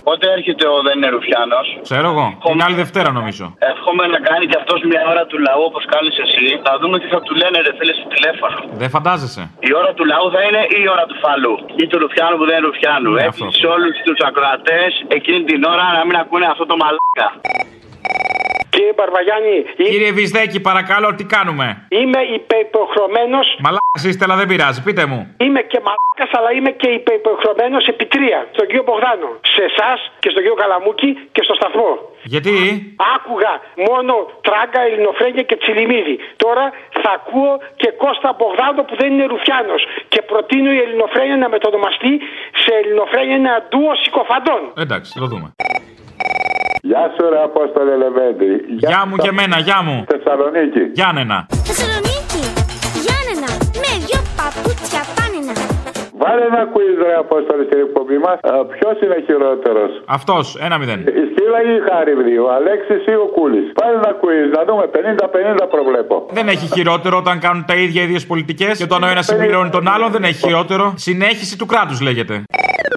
Πότε έρχεται ο Δεν είναι Ρουφιάνος? Ξέρω εγώ. Την Εχομαι... άλλη Δευτέρα νομίζω. Εύχομαι να κάνει κι αυτός μια ώρα του λαού όπως κάνεις εσύ. Θα δούμε τι θα του λένε ρε φίλε στο τηλέφωνο. Δεν φαντάζεσαι. Η ώρα του λαού θα είναι ή η ώρα του φαλού ή του Ρουφιάνου που δεν είναι Ρουφιάνου. Έπεισε όλους τους ακροατές εκείνη την ώρα να μην ακούνε αυτό το μαλάκα. Κύριε Μπαρβαγιάννη, κύριε Βυσδέκη, παρακαλώ, τι κάνουμε? Είμαι υπερυποχρεωμένος. Μαλάκας είστε, αλλά δεν πειράζει, πείτε μου. Είμαι και μαλάκας, αλλά είμαι και υπερυποχρεωμένος επί τρία. Στον κύριο Μπογδάνο, σε εσάς και στον κύριο Καλαμούκη και στο σταθμό. Γιατί? Άκουγα μόνο τράγκα, ελληνοφρένια και τσιλιμίδι. Τώρα θα ακούω και Κώστα Μπογδάνο που δεν είναι Ρουφιάνος. Και προτείνω η ελληνοφρένια να μετονομαστεί σε ελληνοφρένια ένα ντουο συκοφαντών. Εντάξει, το δούμε. Γεια σου ρε Απόστολε Λεβέντη. Γεια, γεια μου στα... και μένα, γεια μου. Θεσσαλονίκη. Γιάννενα. Θεσσαλονίκη, Γιάννενα, με δυο παπούτσια πάνενα. Βάλε ένα quiz ρε Απόστολε στην εκπομπή μας. Ποιος είναι χειρότερος? Αυτός, ένα μηδέν. Η Σκύλα ή η Χάριβδη, ο Αλέξης ή ο Κούλης? Βάλε ένα quiz, να δούμε πενήντα πενήντα προβλέπω. Δεν έχει χειρότερο όταν κάνουν τα ίδια οι δύο πολιτικές και όταν ο ένας συμπληρώνει τον άλλον, δεν έχει χειρότερο. Συνέχιση του κράτους λέγεται.